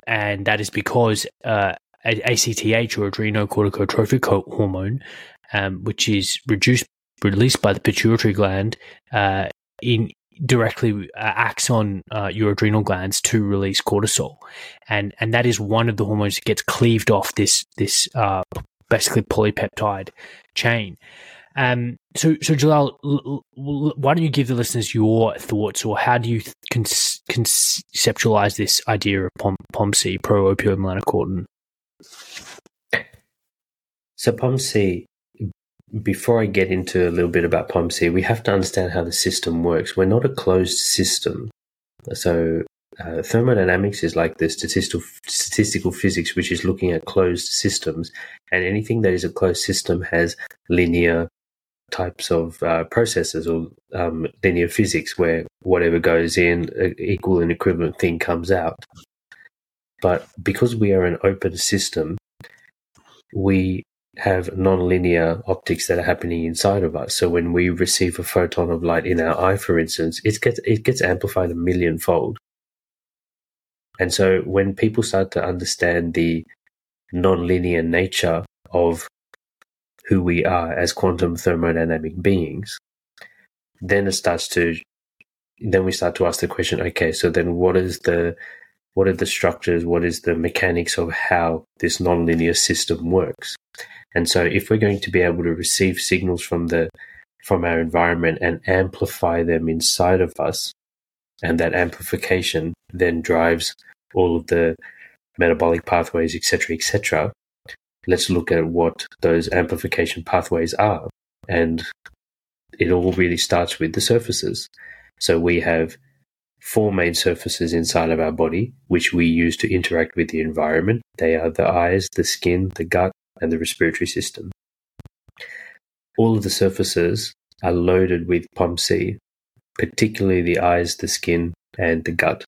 that is because ACTH, or adrenocorticotropic hormone, which is released by the pituitary gland, directly acts on your adrenal glands to release cortisol, and that is one of the hormones that gets cleaved off this basically polypeptide chain. So Jalal, why don't you give the listeners your thoughts, or how do you conceptualize this idea of POMC, pro-opiomelanocortin? So POMC. Before I get into a little bit about POMC, we have to understand how the system works. We're not a closed system. So thermodynamics is like the statistical physics, which is looking at closed systems. And anything that is a closed system has linear types of processes, or linear physics, where whatever goes in, an equal and equivalent thing comes out. But because we are an open system, we have nonlinear optics that are happening inside of us. So when we receive a photon of light in our eye, for instance, it gets amplified a million-fold. And so when people start to understand the nonlinear nature of who we are as quantum thermodynamic beings, then we start to ask the question, okay, so then what are the structures, what is the mechanics of how this nonlinear system works? And so if we're going to be able to receive signals from our environment and amplify them inside of us, and that amplification then drives all of the metabolic pathways, etc., etc., let's look at what those amplification pathways are. And it all really starts with the surfaces. So we have four main surfaces inside of our body, which we use to interact with the environment. They are the eyes, the skin, the gut, and the respiratory system. All of the surfaces are loaded with POMC, particularly the eyes, the skin, and the gut.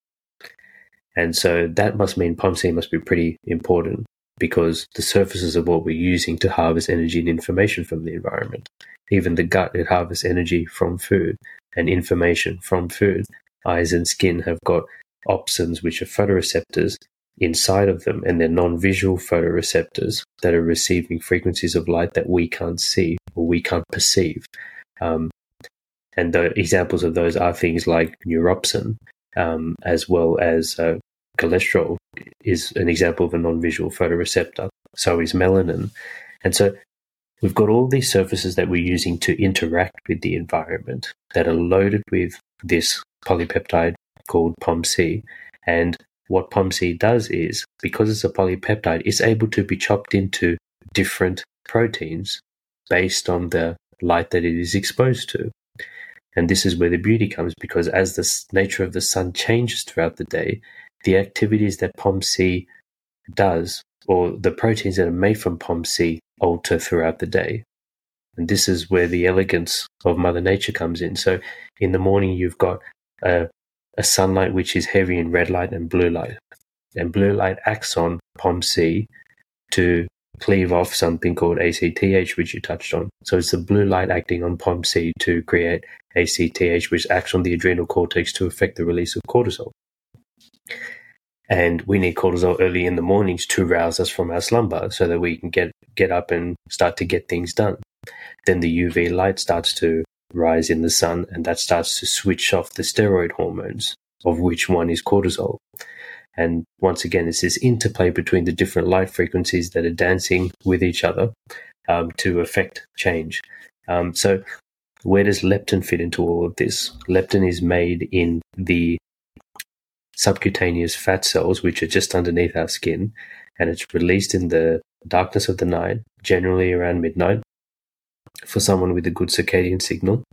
And so that must mean POMC must be pretty important, because the surfaces are what we're using to harvest energy and information from the environment. Even the gut, it harvests energy from food and information from food. Eyes and skin have got opsins, which are photoreceptors, inside of them, and they're non-visual photoreceptors that are receiving frequencies of light that we can't see or we can't perceive. And the examples of those are things like neuropsin, as well as cholesterol is an example of a non-visual photoreceptor. So is melanin. And so We've got all these surfaces that we're using to interact with the environment that are loaded with this polypeptide called POMC. And what POMC does is, because it's a polypeptide, it's able to be chopped into different proteins based on the light that it is exposed to. And this is where the beauty comes, because as the nature of the sun changes throughout the day, the activities that POMC does, or the proteins that are made from POMC, alter throughout the day. And this is where the elegance of Mother Nature comes in. So in the morning, you've got a sunlight which is heavy in red light and blue light. And blue light acts on POMC to cleave off something called ACTH, which you touched on. So it's the blue light acting on POMC to create ACTH, which acts on the adrenal cortex to affect the release of cortisol. And we need cortisol early in the mornings to rouse us from our slumber so that we can get up and start to get things done. Then the UV light starts to rise in the sun, and that starts to switch off the steroid hormones, of which one is cortisol. And once again, it's this interplay between the different light frequencies that are dancing with each other to affect change. So where does leptin fit into all of this? Leptin is made in the subcutaneous fat cells, which are just underneath our skin, and it's released in the darkness of the night, generally around midnight, for someone with a good circadian signal.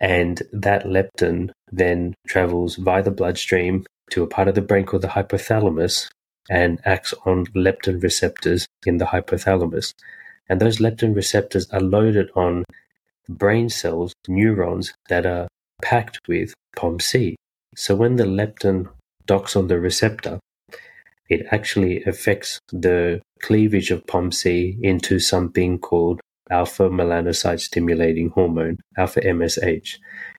And that leptin then travels via the bloodstream to a part of the brain called the hypothalamus and acts on leptin receptors in the hypothalamus. And those leptin receptors are loaded on brain cells, neurons that are packed with POMC. So when the leptin docks on the receptor, it actually affects the cleavage of POMC into something called alpha-melanocyte-stimulating hormone, alpha-MSH.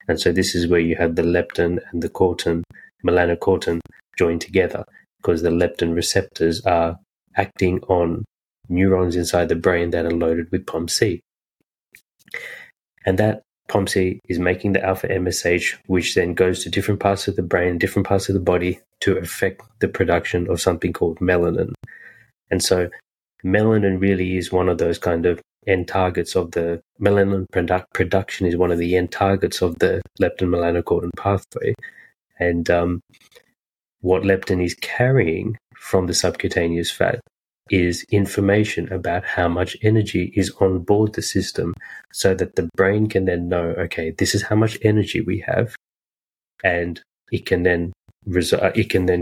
And so this is where you have the leptin and the cortin, melanocortin, joined together, because the leptin receptors are acting on neurons inside the brain that are loaded with POMC. And that POMC is making the alpha-MSH, which then goes to different parts of the brain, different parts of the body, to affect the production of something called melanin. And so melanin really is one of those kind of end targets of the melanin production is one of the end targets of the leptin-melanocortin pathway. And what leptin is carrying from the subcutaneous fat is information about how much energy is on board the system, so that the brain can then know, okay, this is how much energy we have, and it can then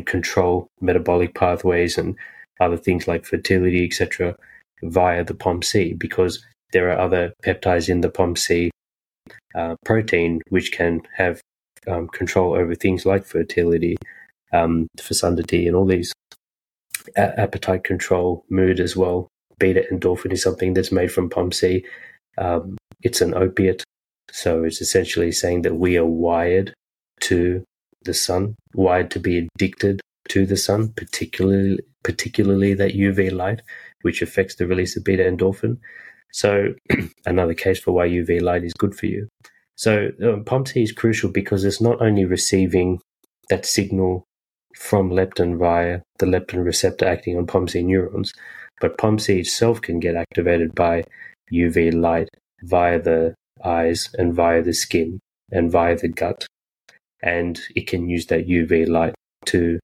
control metabolic pathways and other things like fertility, etc., via the POMC, because there are other peptides in the POMC protein which can have control over things like fertility, fecundity, and all these. Appetite control, mood as well. Beta endorphin is something that's made from POMC. It's an opiate, so it's essentially saying that we are wired to the sun, wired to be addicted to the sun, particularly that UV light, which affects the release of beta endorphin. So another case for why UV light is good for you. So POMC is crucial because it's not only receiving that signal from leptin via the leptin receptor acting on POMC neurons, but POMC itself can get activated by UV light via the eyes and via the skin and via the gut. And it can use that UV light to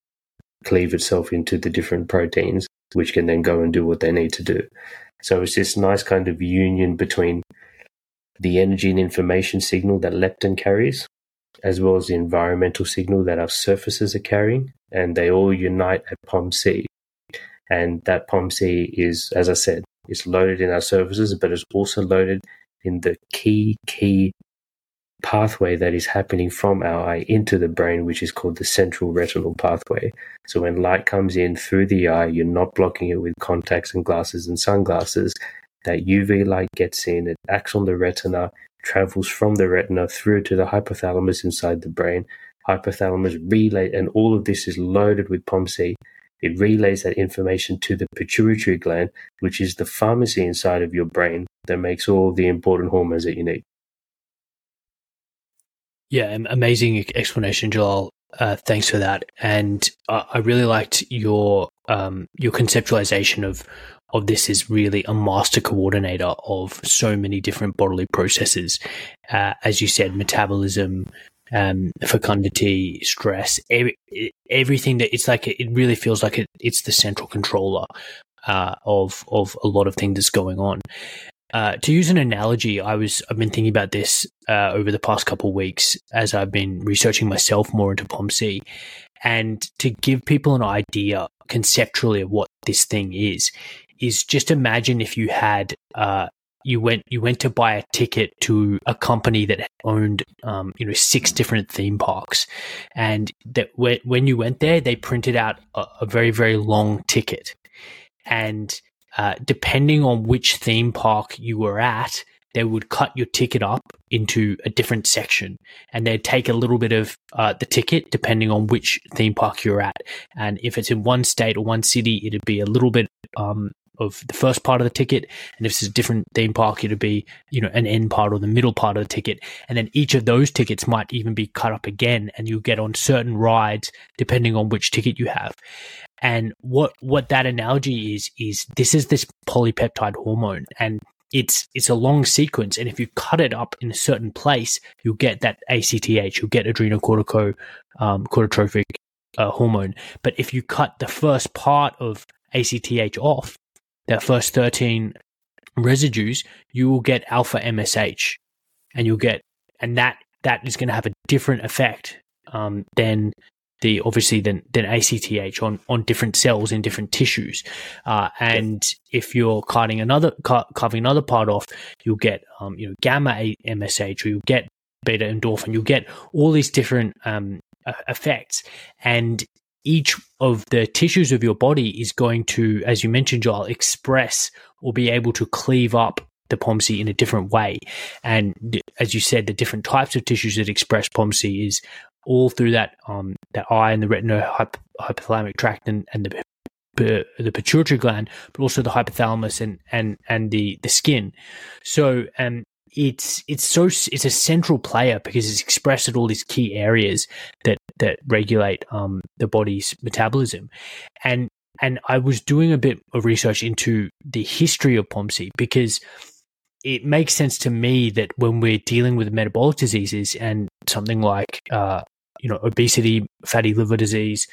cleave itself into the different proteins, which can then go and do what they need to do. So it's this nice kind of union between the energy and information signal that leptin carries, as well as the environmental signal that our surfaces are carrying, and they all unite at POMC. And that POMC is, as I said, it's loaded in our surfaces, but it's also loaded in the key pathway that is happening from our eye into the brain, which is called the central retinal pathway. So when light comes in through the eye, you're not blocking it with contacts and glasses and sunglasses. That UV light gets in, it acts on the retina, travels from the retina through to the hypothalamus inside the brain. Hypothalamus relay, and all of this is loaded with POMC. It relays that information to the pituitary gland, which is the pharmacy inside of your brain that makes all the important hormones that you need. Yeah, amazing explanation, Jalal. Thanks for that. And I really liked your conceptualization of of this is really a master coordinator of so many different bodily processes. As you said, metabolism, fecundity, stress, everything that it's like, it really feels like it's the central controller of a lot of things that's going on. To use an analogy, I've been thinking about this over the past couple of weeks as I've been researching myself more into POMC, and to give people an idea conceptually of what this thing is just imagine if you had you went to buy a ticket to a company that owned 6 different theme parks, and that when you went there they printed out a very, very long ticket, and depending on which theme park you were at, they would cut your ticket up into a different section, and they'd take a little bit of the ticket depending on which theme park you're at. And if it's in one state or one city, it'd be a little bit of the first part of the ticket, and if it's a different theme park, it'd be an end part or the middle part of the ticket. And then each of those tickets might even be cut up again, and you'll get on certain rides depending on which ticket you have. And what that analogy is this is this polypeptide hormone, and it's a long sequence, and if you cut it up in a certain place, you'll get that ACTH, you'll get adrenocorticotropic hormone. But if you cut the first part of ACTH off, that first 13 residues, you will get alpha MSH, and that is going to have a different effect than ACTH on different cells in different tissues. And if you're carving another part off, you'll get gamma MSH, or you'll get beta endorphin, you'll get all these different effects. And each of the tissues of your body is going to, as you mentioned, Joel, express or be able to cleave up the POMC in a different way. And as you said, the different types of tissues that express POMC is all through that eye and the retino-hypothalamic tract and the pituitary gland, but also the hypothalamus and the skin. So it's a central player because it's expressed at all these key areas that regulate the body's metabolism. And I was doing a bit of research into the history of POMC, because it makes sense to me that when we're dealing with metabolic diseases and something like obesity, fatty liver disease,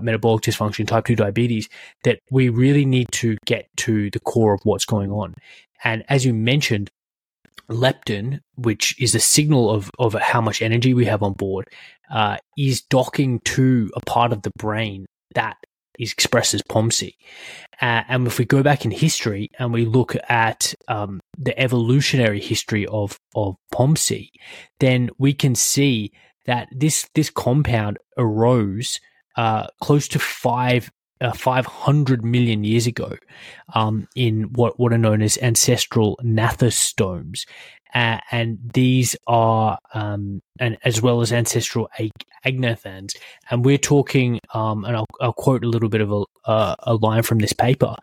metabolic dysfunction, type 2 diabetes, that we really need to get to the core of what's going on. And as you mentioned, leptin, which is a signal of how much energy we have on board, is docking to a part of the brain that expresses POMC. And if we go back in history and we look at the evolutionary history of POMC, then we can see that this compound arose close to 500 million years ago in what are known as ancestral nathostomes. And these are, and as well as ancestral agnathans. And we're talking, and I'll quote a little bit of a line from this paper.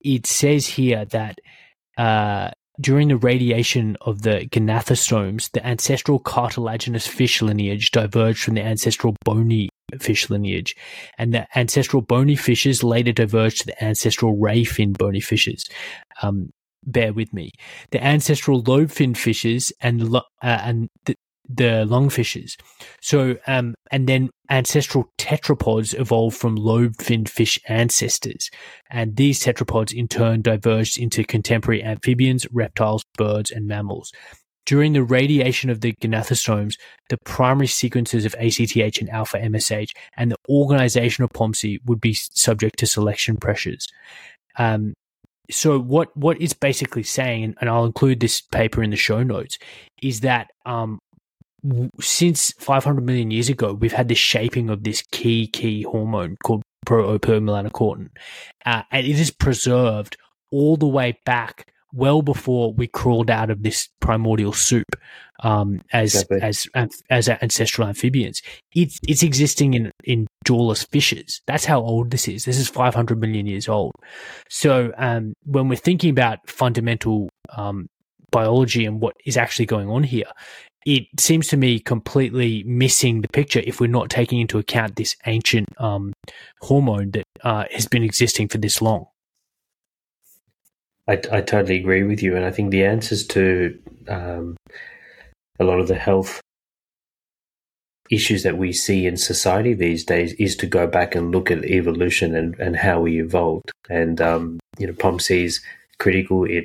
It says here that during the radiation of the gnathostomes, the ancestral cartilaginous fish lineage diverged from the ancestral bony fish lineage, and the ancestral bony fishes later diverged to the ancestral ray fin bony fishes. Bear with me. The ancestral lobe fin fishes and the lung fishes. So, and then ancestral tetrapods evolved from lobe fin fish ancestors, and these tetrapods in turn diverged into contemporary amphibians, reptiles, birds, and mammals. During the radiation of the gnathostomes, the primary sequences of ACTH and alpha MSH and the organization of POMC would be subject to selection pressures. So what it's basically saying, and I'll include this paper in the show notes, is that since 500 million years ago, we've had the shaping of this key hormone called pro-opiomelanocortin, and it is preserved all the way back well before we crawled out of this primordial soup as ancestral amphibians. It's existing in jawless fishes. That's how old this is. This is 500 million years old. So when we're thinking about fundamental biology and what is actually going on here, it seems to me completely missing the picture if we're not taking into account this ancient hormone that has been existing for this long. I totally agree with you. And I think the answers to a lot of the health issues that we see in society these days is to go back and look at evolution and how we evolved. And, you know, POMC is critical. It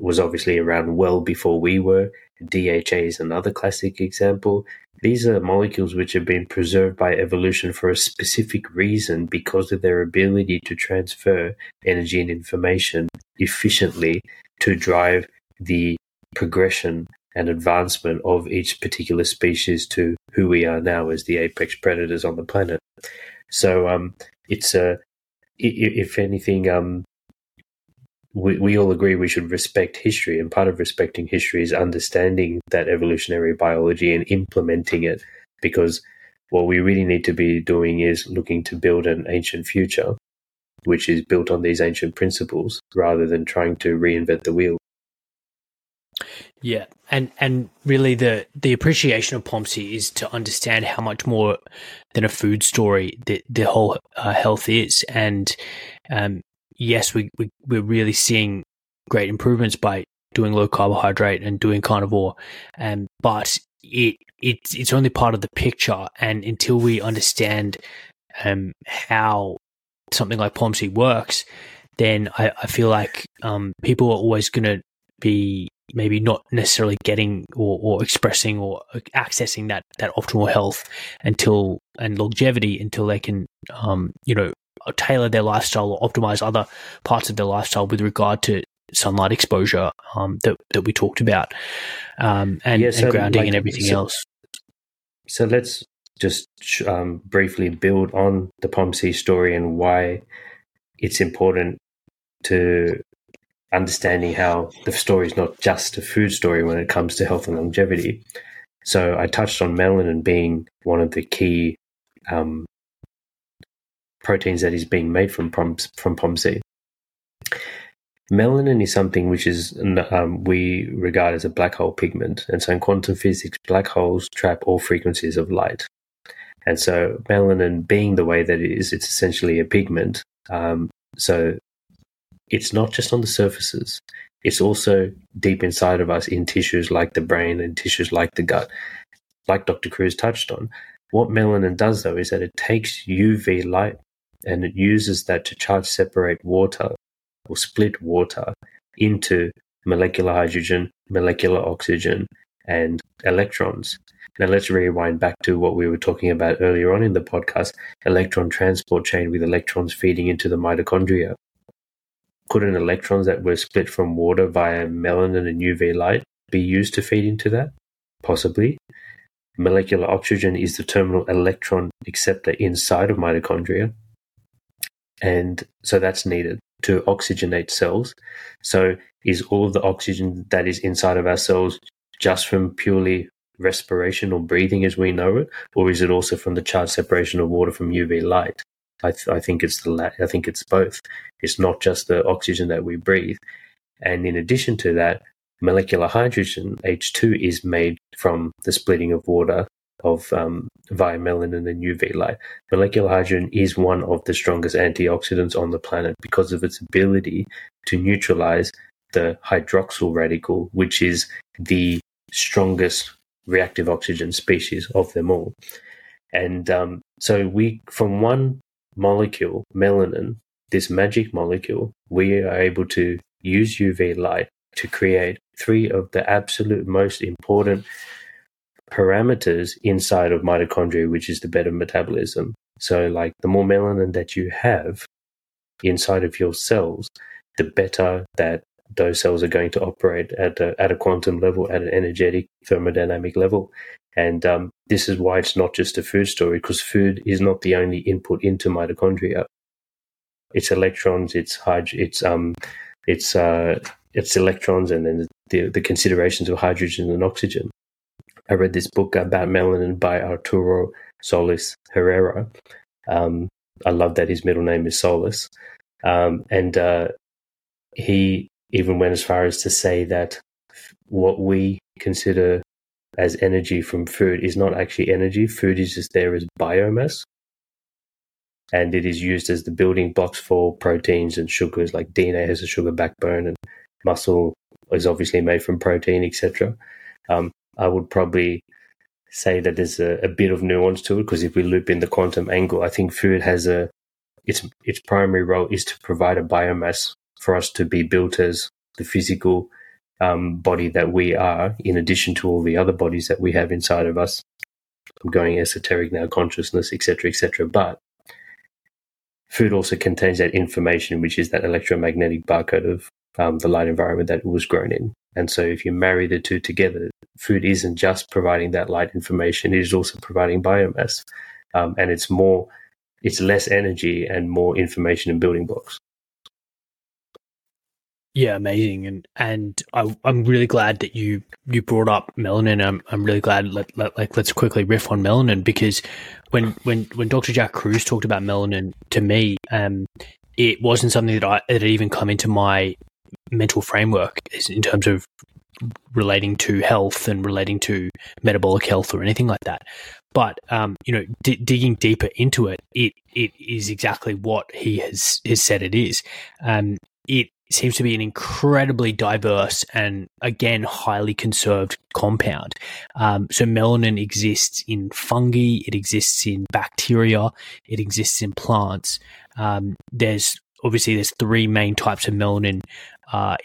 was obviously around well before we were. DHA is another classic example. These are molecules which have been preserved by evolution for a specific reason because of their ability to transfer energy and information efficiently to drive the progression and advancement of each particular species to who we are now as the apex predators on the planet. So it's a, if anything, we all agree we should respect history, and part of respecting history is understanding that evolutionary biology and implementing it, because what we really need to be doing is looking to build an ancient future, which is built on these ancient principles rather than trying to reinvent the wheel. Yeah, and really the appreciation of POMC is to understand how much more than a food story the whole health is. And yes, we're really seeing great improvements by doing low carbohydrate and doing carnivore, but it's only part of the picture. And until we understand how something like POMC works, then I feel like people are always going to be maybe not necessarily getting or expressing or accessing that optimal health and longevity until they can tailor their lifestyle or optimize other parts of their lifestyle with regard to sunlight exposure that we talked about, and grounding and everything else. So let's just briefly build on the POMC story and why it's important to understanding how the story is not just a food story when it comes to health and longevity. So I touched on melanin being one of the key proteins that is being made from POMC. Melanin is something which is we regard as a black hole pigment, and so in quantum physics, black holes trap all frequencies of light. And so melanin being the way that it is, it's essentially a pigment. So it's not just on the surfaces; it's also deep inside of us in tissues like the brain and tissues like the gut, like Dr. Kruse touched on. What melanin does, though, is that it takes UV light and it uses that to charge separate water or split water into molecular hydrogen, molecular oxygen, and electrons. Now, let's rewind back to what we were talking about earlier on in the podcast, electron transport chain with electrons feeding into the mitochondria. Couldn't electrons that were split from water via melanin and UV light be used to feed into that? Possibly. Molecular oxygen is the terminal electron acceptor inside of mitochondria, and so that's needed to oxygenate cells. So is all of the oxygen that is inside of our cells just from purely respiration or breathing as we know it, or is it also from the charge separation of water from UV light? I think it's I think it's both. It's not just the oxygen that we breathe. And in addition to that, molecular hydrogen, H2, is made from the splitting of water via melanin and UV light. Molecular hydrogen is one of the strongest antioxidants on the planet because of its ability to neutralize the hydroxyl radical, which is the strongest reactive oxygen species of them all. And so we, from one molecule, melanin, this magic molecule, we are able to use UV light to create three of the absolute most important parameters inside of mitochondria, which is the better metabolism. So like the more melanin that you have inside of your cells, the better that those cells are going to operate at a quantum level, at an energetic thermodynamic level. And this is why it's not just a food story, because food is not the only input into mitochondria. It's electrons, it's electrons, and then the considerations of hydrogen and oxygen. I read this book about melanin by Arturo Solis Herrera. I love that his middle name is Solis. And he even went as far as to say that what we consider as energy from food is not actually energy. Food is just there as biomass. and it is used as the building blocks for proteins and sugars, like DNA has a sugar backbone and muscle is obviously made from protein, etc. I would probably say that there's a bit of nuance to it, because if we loop in the quantum angle, I think food has its primary role is to provide a biomass for us to be built as the physical body that we are, in addition to all the other bodies that we have inside of us. I'm going esoteric now, consciousness, etc., etc. But food also contains that information, which is that electromagnetic barcode of the light environment that it was grown in. And so if you marry the two together, food isn't just providing that light information, it is also providing biomass. And it's less energy and more information and building blocks. Yeah, amazing. And I'm really glad that you brought up melanin. I'm really glad. Let's quickly riff on melanin, because when Dr. Jack Kruse talked about melanin to me, it wasn't something that had even come into my mental framework in terms of relating to health and relating to metabolic health or anything like that. But digging deeper into it, it is exactly what he has said it is. It seems to be an incredibly diverse and, again, highly conserved compound. So melanin exists in fungi, it exists in bacteria, it exists in plants. There's three main types of melanin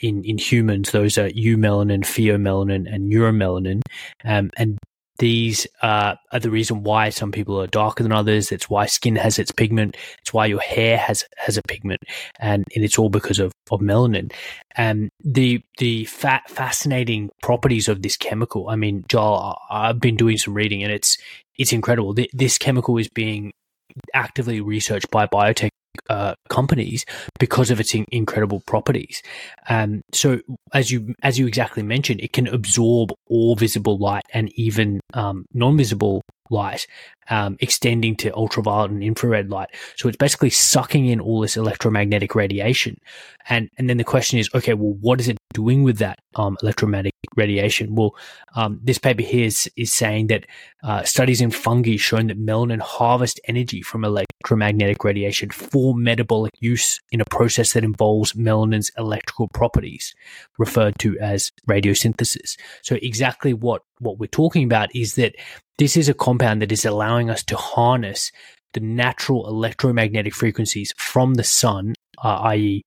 in humans. Those are eumelanin, pheomelanin, and neuromelanin. And these are the reason why some people are darker than others. That's why skin has its pigment. It's why your hair has a pigment, and it's all because of melanin. And the fascinating properties of this chemical. I mean, Joel, I've been doing some reading, and it's incredible. This chemical is being actively researched by biotech companies because of its incredible properties. So as you exactly mentioned, it can absorb all visible light and even non-visible light, extending to ultraviolet and infrared light. So it's basically sucking in all this electromagnetic radiation. And then the question is, okay, well, what is it doing with that electromagnetic radiation? Well, this paper here is saying that studies in fungi shown that melanin harvest energy from electromagnetic radiation for metabolic use in a process that involves melanin's electrical properties, referred to as radiosynthesis. So exactly what we're talking about is that this is a compound that is allowing us to harness the natural electromagnetic frequencies from the sun, i.e.,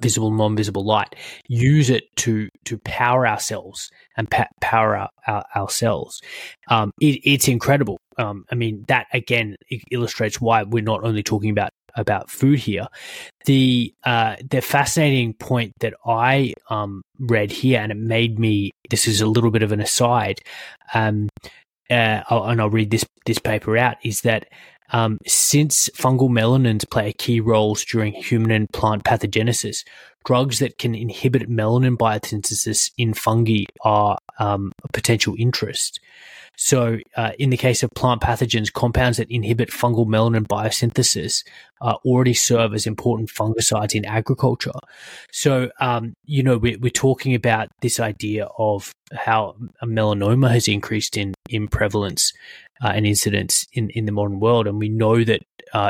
visible, non-visible light, use it to power ourselves and power our cells. It's incredible. I mean, that again illustrates why we're not only talking about food here. The fascinating point that I read here, and it made me, this is a little bit of an aside, and I'll read this paper out, is that since fungal melanins play key roles during human and plant pathogenesis, drugs that can inhibit melanin biosynthesis in fungi are a potential interest. So in the case of plant pathogens, compounds that inhibit fungal melanin biosynthesis already serve as important fungicides in agriculture. So, we're talking about this idea of how a melanoma has increased in prevalence and incidence in the modern world. And we know that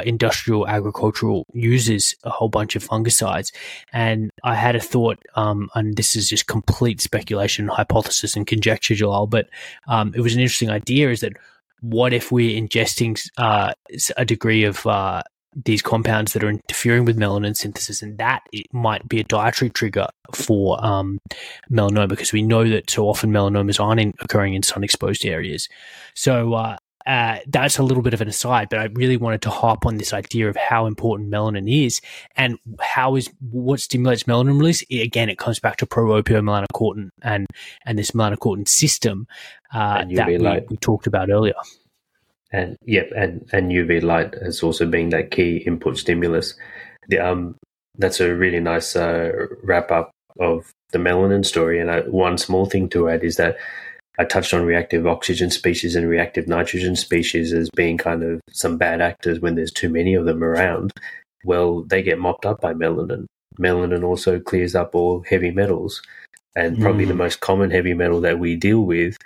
industrial agricultural uses a whole bunch of fungicides. And I had a thought, and this is just complete speculation, hypothesis and conjecture, Jalal, but it was an interesting idea, is that what if we're ingesting a degree of these compounds that are interfering with melanin synthesis, and that it might be a dietary trigger for melanoma, because we know that so often melanomas aren't occurring in sun-exposed areas. So that's a little bit of an aside, but I really wanted to harp on this idea of how important melanin is, and what stimulates melanin release. Again, it comes back to pro-opiomelanocortin and this melanocortin system that we talked about earlier. And and UV light has also been that key input stimulus. That's a really nice wrap up of the melanin story. And one small thing to add is that I touched on reactive oxygen species and reactive nitrogen species as being kind of some bad actors when there's too many of them around. Well, they get mopped up by melanin. Melanin also clears up all heavy metals, and probably the most common heavy metal that we deal with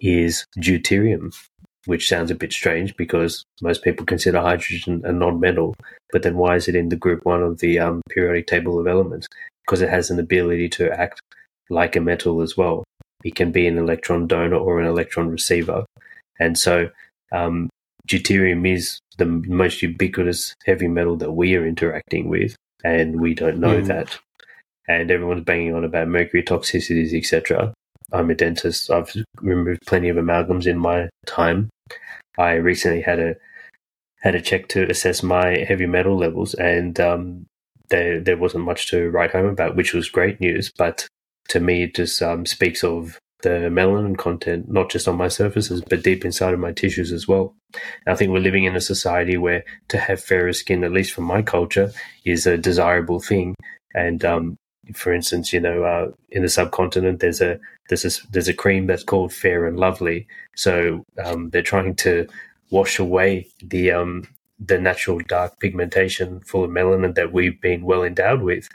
is deuterium. which sounds a bit strange because most people consider hydrogen a non-metal, but then why is it in the group one of the periodic table of elements? Because it has an ability to act like a metal as well. It can be an electron donor or an electron receiver. And so deuterium is the most ubiquitous heavy metal that we are interacting with, and we don't know that. And everyone's banging on about mercury toxicities, etc. I'm a dentist. I've removed plenty of amalgams in my time. I recently had a check to assess my heavy metal levels, and there wasn't much to write home about, which was great news. But to me, it just speaks of the melanin content, not just on my surfaces, but deep inside of my tissues as well. And I think we're living in a society where to have fairer skin, at least from my culture, is a desirable thing. And for instance, in the subcontinent, there's a cream that's called Fair and Lovely. So they're trying to wash away the natural dark pigmentation full of melanin that we've been well endowed with.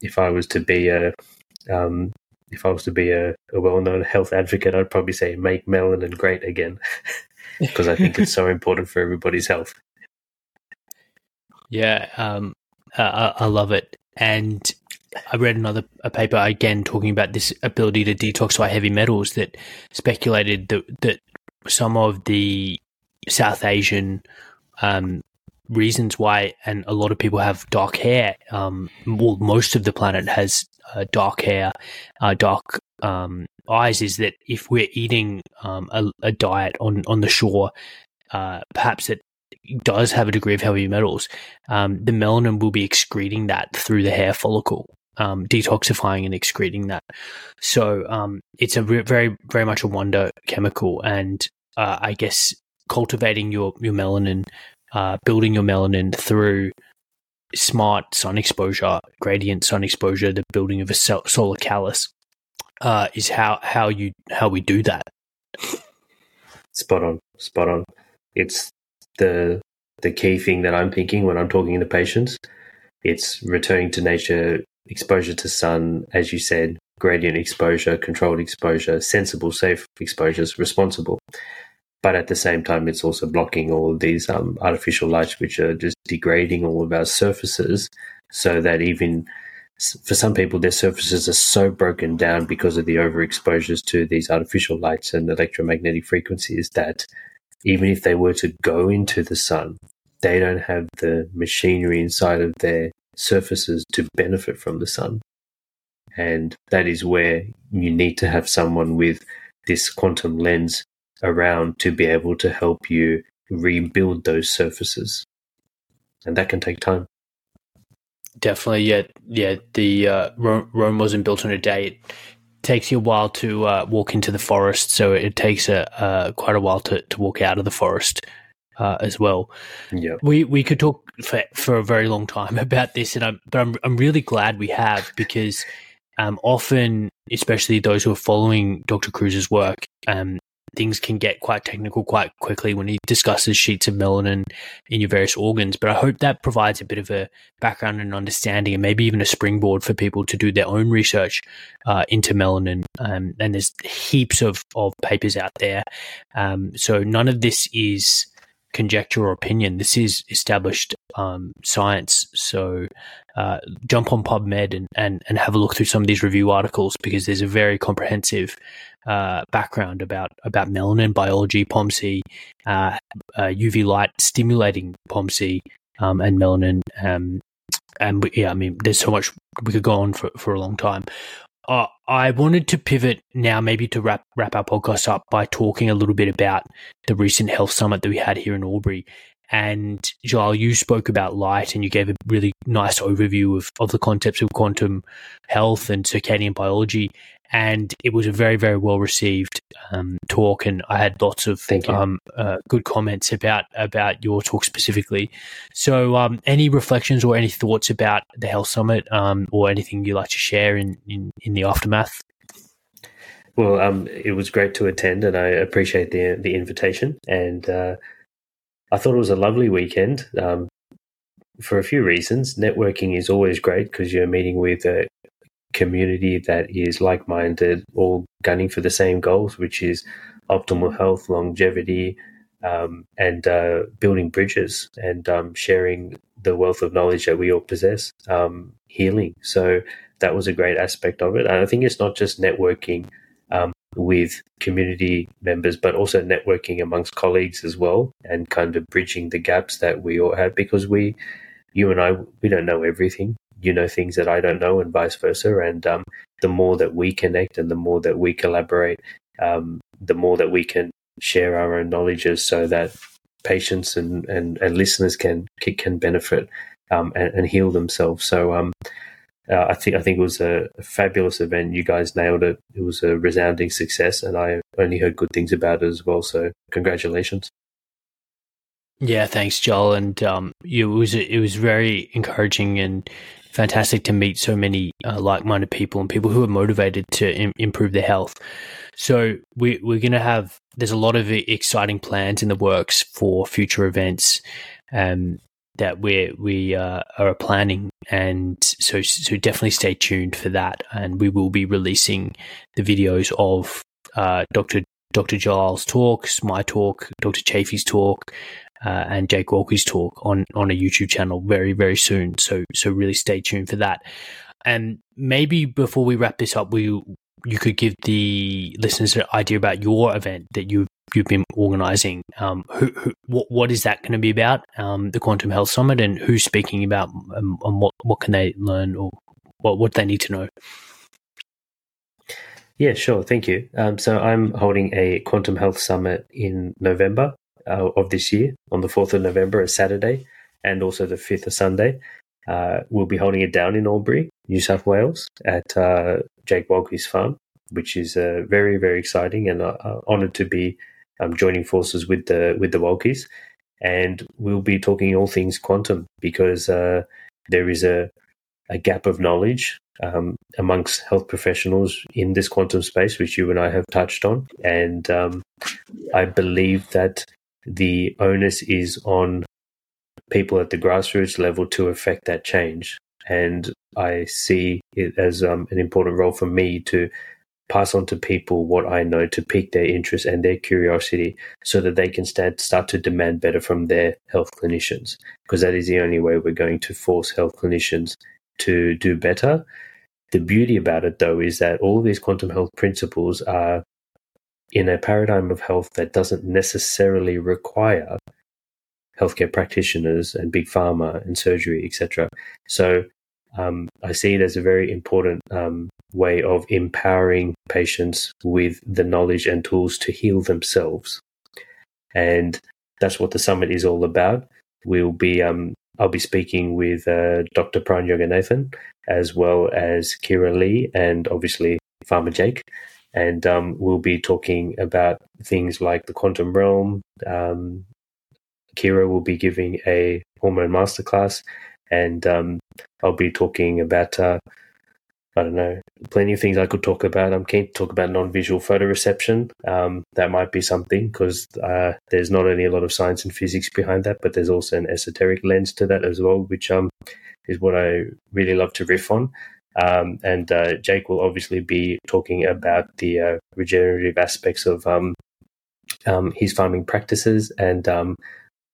If I was to be a well-known health advocate, I'd probably say make melanin great again, because I think it's so important for everybody's health. Yeah, I love it. And I read a paper again talking about this ability to detoxify heavy metals that speculated that some of the South Asian reasons why, and a lot of people have dark hair, most of the planet has dark hair, dark eyes, is that if we're eating a diet on the shore, perhaps it does have a degree of heavy metals, the melanin will be excreting that through the hair follicle, detoxifying and excreting that. So it's a very, very much a wonder chemical. And I guess cultivating your melanin, building your melanin through smart sun exposure, gradient sun exposure, the building of a solar callus is how we do that. Spot on. It's the key thing that I'm thinking when I'm talking to patients. It's returning to nature, exposure to sun, as you said, gradient exposure, controlled exposure, sensible, safe exposures, responsible. But at the same time, it's also blocking all of these artificial lights, which are just degrading all of our surfaces, so that even for some people, their surfaces are so broken down because of the overexposures to these artificial lights and electromagnetic frequencies that even if they were to go into the sun, they don't have the machinery inside of their surfaces to benefit from the sun. And that is where you need to have someone with this quantum lens around to be able to help you rebuild those surfaces. And that can take time. Definitely, yeah. Yeah, the Rome wasn't built in a day. It takes you a while to walk into the forest, so it takes quite a while to walk out of the forest as well. Yeah, we could talk for a very long time about this, and I'm really glad we have, because often, especially those who are following Dr. Kruse's work, things can get quite technical quite quickly when he discusses sheets of melanin in your various organs. But I hope that provides a bit of a background and understanding, and maybe even a springboard for people to do their own research into melanin. And there's heaps of papers out there. So none of this is conjecture or opinion. This is established science. So jump on PubMed and have a look through some of these review articles, because there's a very comprehensive background about melanin biology, POMC, UV light stimulating POMC and melanin. There's so much we could go on for a long time. I wanted to pivot now, maybe to wrap our podcast up, by talking a little bit about the recent health summit that we had here in Albury. And Jalal, you spoke about light, and you gave a really nice overview of the concepts of quantum health and circadian biology. And it was a very, very well-received talk, and I had lots of good comments about your talk specifically. So any reflections or any thoughts about the Health Summit or anything you'd like to share in the aftermath? Well, it was great to attend, and I appreciate the invitation. And I thought it was a lovely weekend for a few reasons. Networking is always great because you're meeting with community that is like-minded, all gunning for the same goals, which is optimal health, longevity, and building bridges and sharing the wealth of knowledge that we all possess, healing. So that was a great aspect of it. And I think it's not just networking with community members, but also networking amongst colleagues as well, and kind of bridging the gaps that we all have, because you and I don't know everything. You know things that I don't know, and vice versa. And the more that we connect and the more that we collaborate, the more that we can share our own knowledges, so that patients and listeners can benefit and heal themselves. So I think it was a fabulous event. You guys nailed it. It was a resounding success, and I only heard good things about it as well. So congratulations. Yeah, thanks, Joel. And it was very encouraging and fantastic to meet so many like-minded people and people who are motivated to improve their health. So we're going to have, there's a lot of exciting plans in the works for future events that we are planning. And so definitely stay tuned for that. And we will be releasing the videos of Dr. Jalal's talks, my talk, Dr. Chafee's talk, and Jake Walkie's talk on a YouTube channel very, very soon. So really stay tuned for that. And maybe before we wrap this up, you could give the listeners an idea about your event that you've been organising. What is that going to be about? The Quantum Health Summit, and who's speaking about, and what can they learn, or what they need to know? Yeah, sure. Thank you. So I'm holding a Quantum Health Summit in November of this year, on the 4th of November, a Saturday, and also the 5th, a Sunday. We'll be holding it down in Albury, New South Wales, at Jake Walkie's farm, which is very, very exciting, and honoured to be joining forces with the Walkies. And we'll be talking all things quantum, because there is a gap of knowledge amongst health professionals in this quantum space, which you and I have touched on. And I believe that the onus is on people at the grassroots level to affect that change. And I see it as an important role for me to pass on to people what I know, to pique their interest and their curiosity, so that they can start to demand better from their health clinicians, because that is the only way we're going to force health clinicians to do better. The beauty about it, though, is that all of these quantum health principles are in a paradigm of health that doesn't necessarily require healthcare practitioners and big pharma and surgery, etc. So I see it as a very important way of empowering patients with the knowledge and tools to heal themselves. And that's what the summit is all about. I'll be speaking with Dr. Pran Yoganathan, as well as Kira Lee, and obviously Farmer Jake. And we'll be talking about things like the quantum realm. Kira will be giving a hormone masterclass, and I'll be talking about, plenty of things I could talk about. I'm keen to talk about non-visual photoreception. That might be something, because there's not only a lot of science and physics behind that, but there's also an esoteric lens to that as well, which is what I really love to riff on. And Jake will obviously be talking about the regenerative aspects of his farming practices, and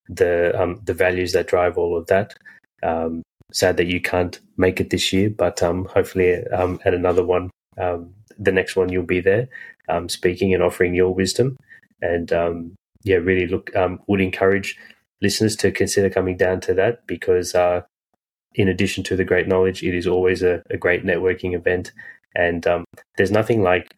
the values that drive all of that. Sad that you can't make it this year, but hopefully at another one, the next one, you'll be there speaking and offering your wisdom. And really would encourage listeners to consider coming down to that, because in addition to the great knowledge, it is always a great networking event. And there's nothing like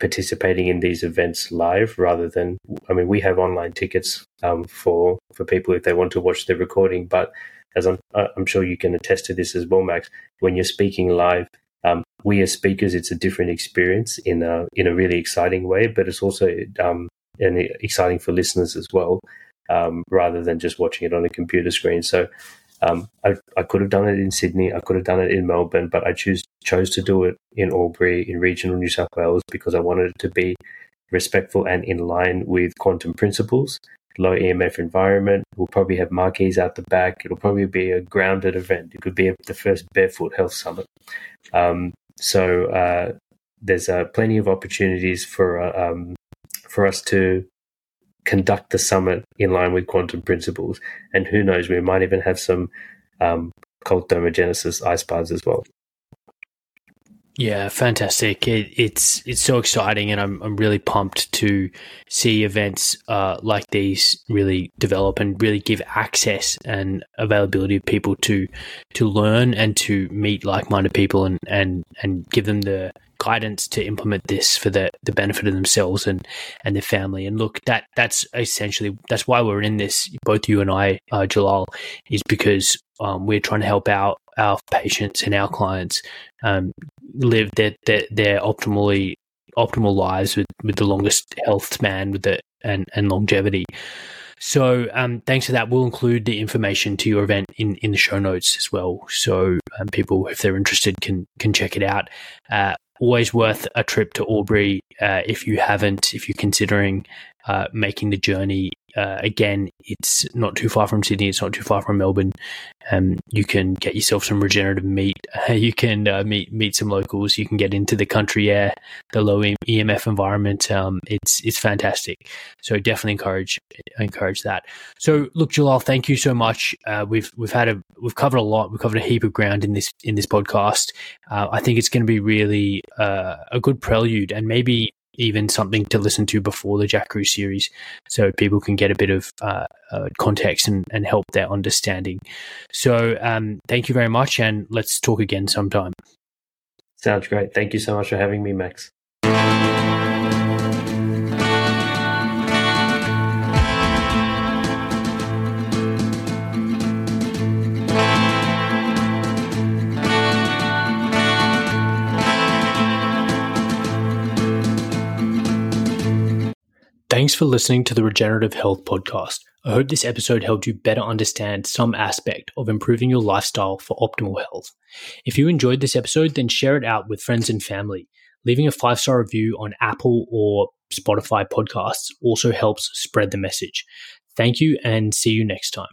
participating in these events live, rather than, we have online tickets for people if they want to watch the recording. But as I'm sure you can attest to this as well, Max, when you're speaking live, we as speakers, it's a different experience in a really exciting way, but it's also and exciting for listeners as well, rather than just watching it on a computer screen. So I could have done it in Sydney, I could have done it in Melbourne, but I chose to do it in Albury, in regional New South Wales, because I wanted it to be respectful and in line with quantum principles. Low EMF environment. We'll probably have marquees out the back. It'll probably be a grounded event. It could be the first barefoot health summit. So there's plenty of opportunities for us to conduct the summit in line with quantum principles. And who knows, we might even have some cold thermogenesis ice bars as well. Yeah, fantastic. It's so exciting, and I'm really pumped to see events like these really develop and really give access and availability of people to learn and to meet like-minded people and give them the guidance to implement this for the benefit of themselves and their family. And look, that's essentially, that's why we're in this, both you and I, Jalal, is because we're trying to help our patients and our clients live their optimal lives with the longest health span and longevity. So thanks for that. We'll include the information to your event in the show notes as well. So people, if they're interested, can check it out. Always worth a trip to Albury if you haven't, if you're considering making the journey. Again, it's not too far from Sydney. It's not too far from Melbourne. You can get yourself some regenerative meat. You can meet some locals. You can get into the country air, the low EMF environment. It's fantastic. So definitely encourage that. So look, Jalal, thank you so much. We've covered a lot. We've covered a heap of ground in this podcast. I think it's going to be really a good prelude, and maybe even something to listen to before the Jack Kruse series, so people can get a bit of context and help their understanding. So thank you very much, and let's talk again sometime. Sounds great. Thank you so much for having me, Max. Thanks for listening to the Regenerative Health Podcast. I hope this episode helped you better understand some aspect of improving your lifestyle for optimal health. If you enjoyed this episode, then share it out with friends and family. Leaving a 5-star review on Apple or Spotify podcasts also helps spread the message. Thank you, and see you next time.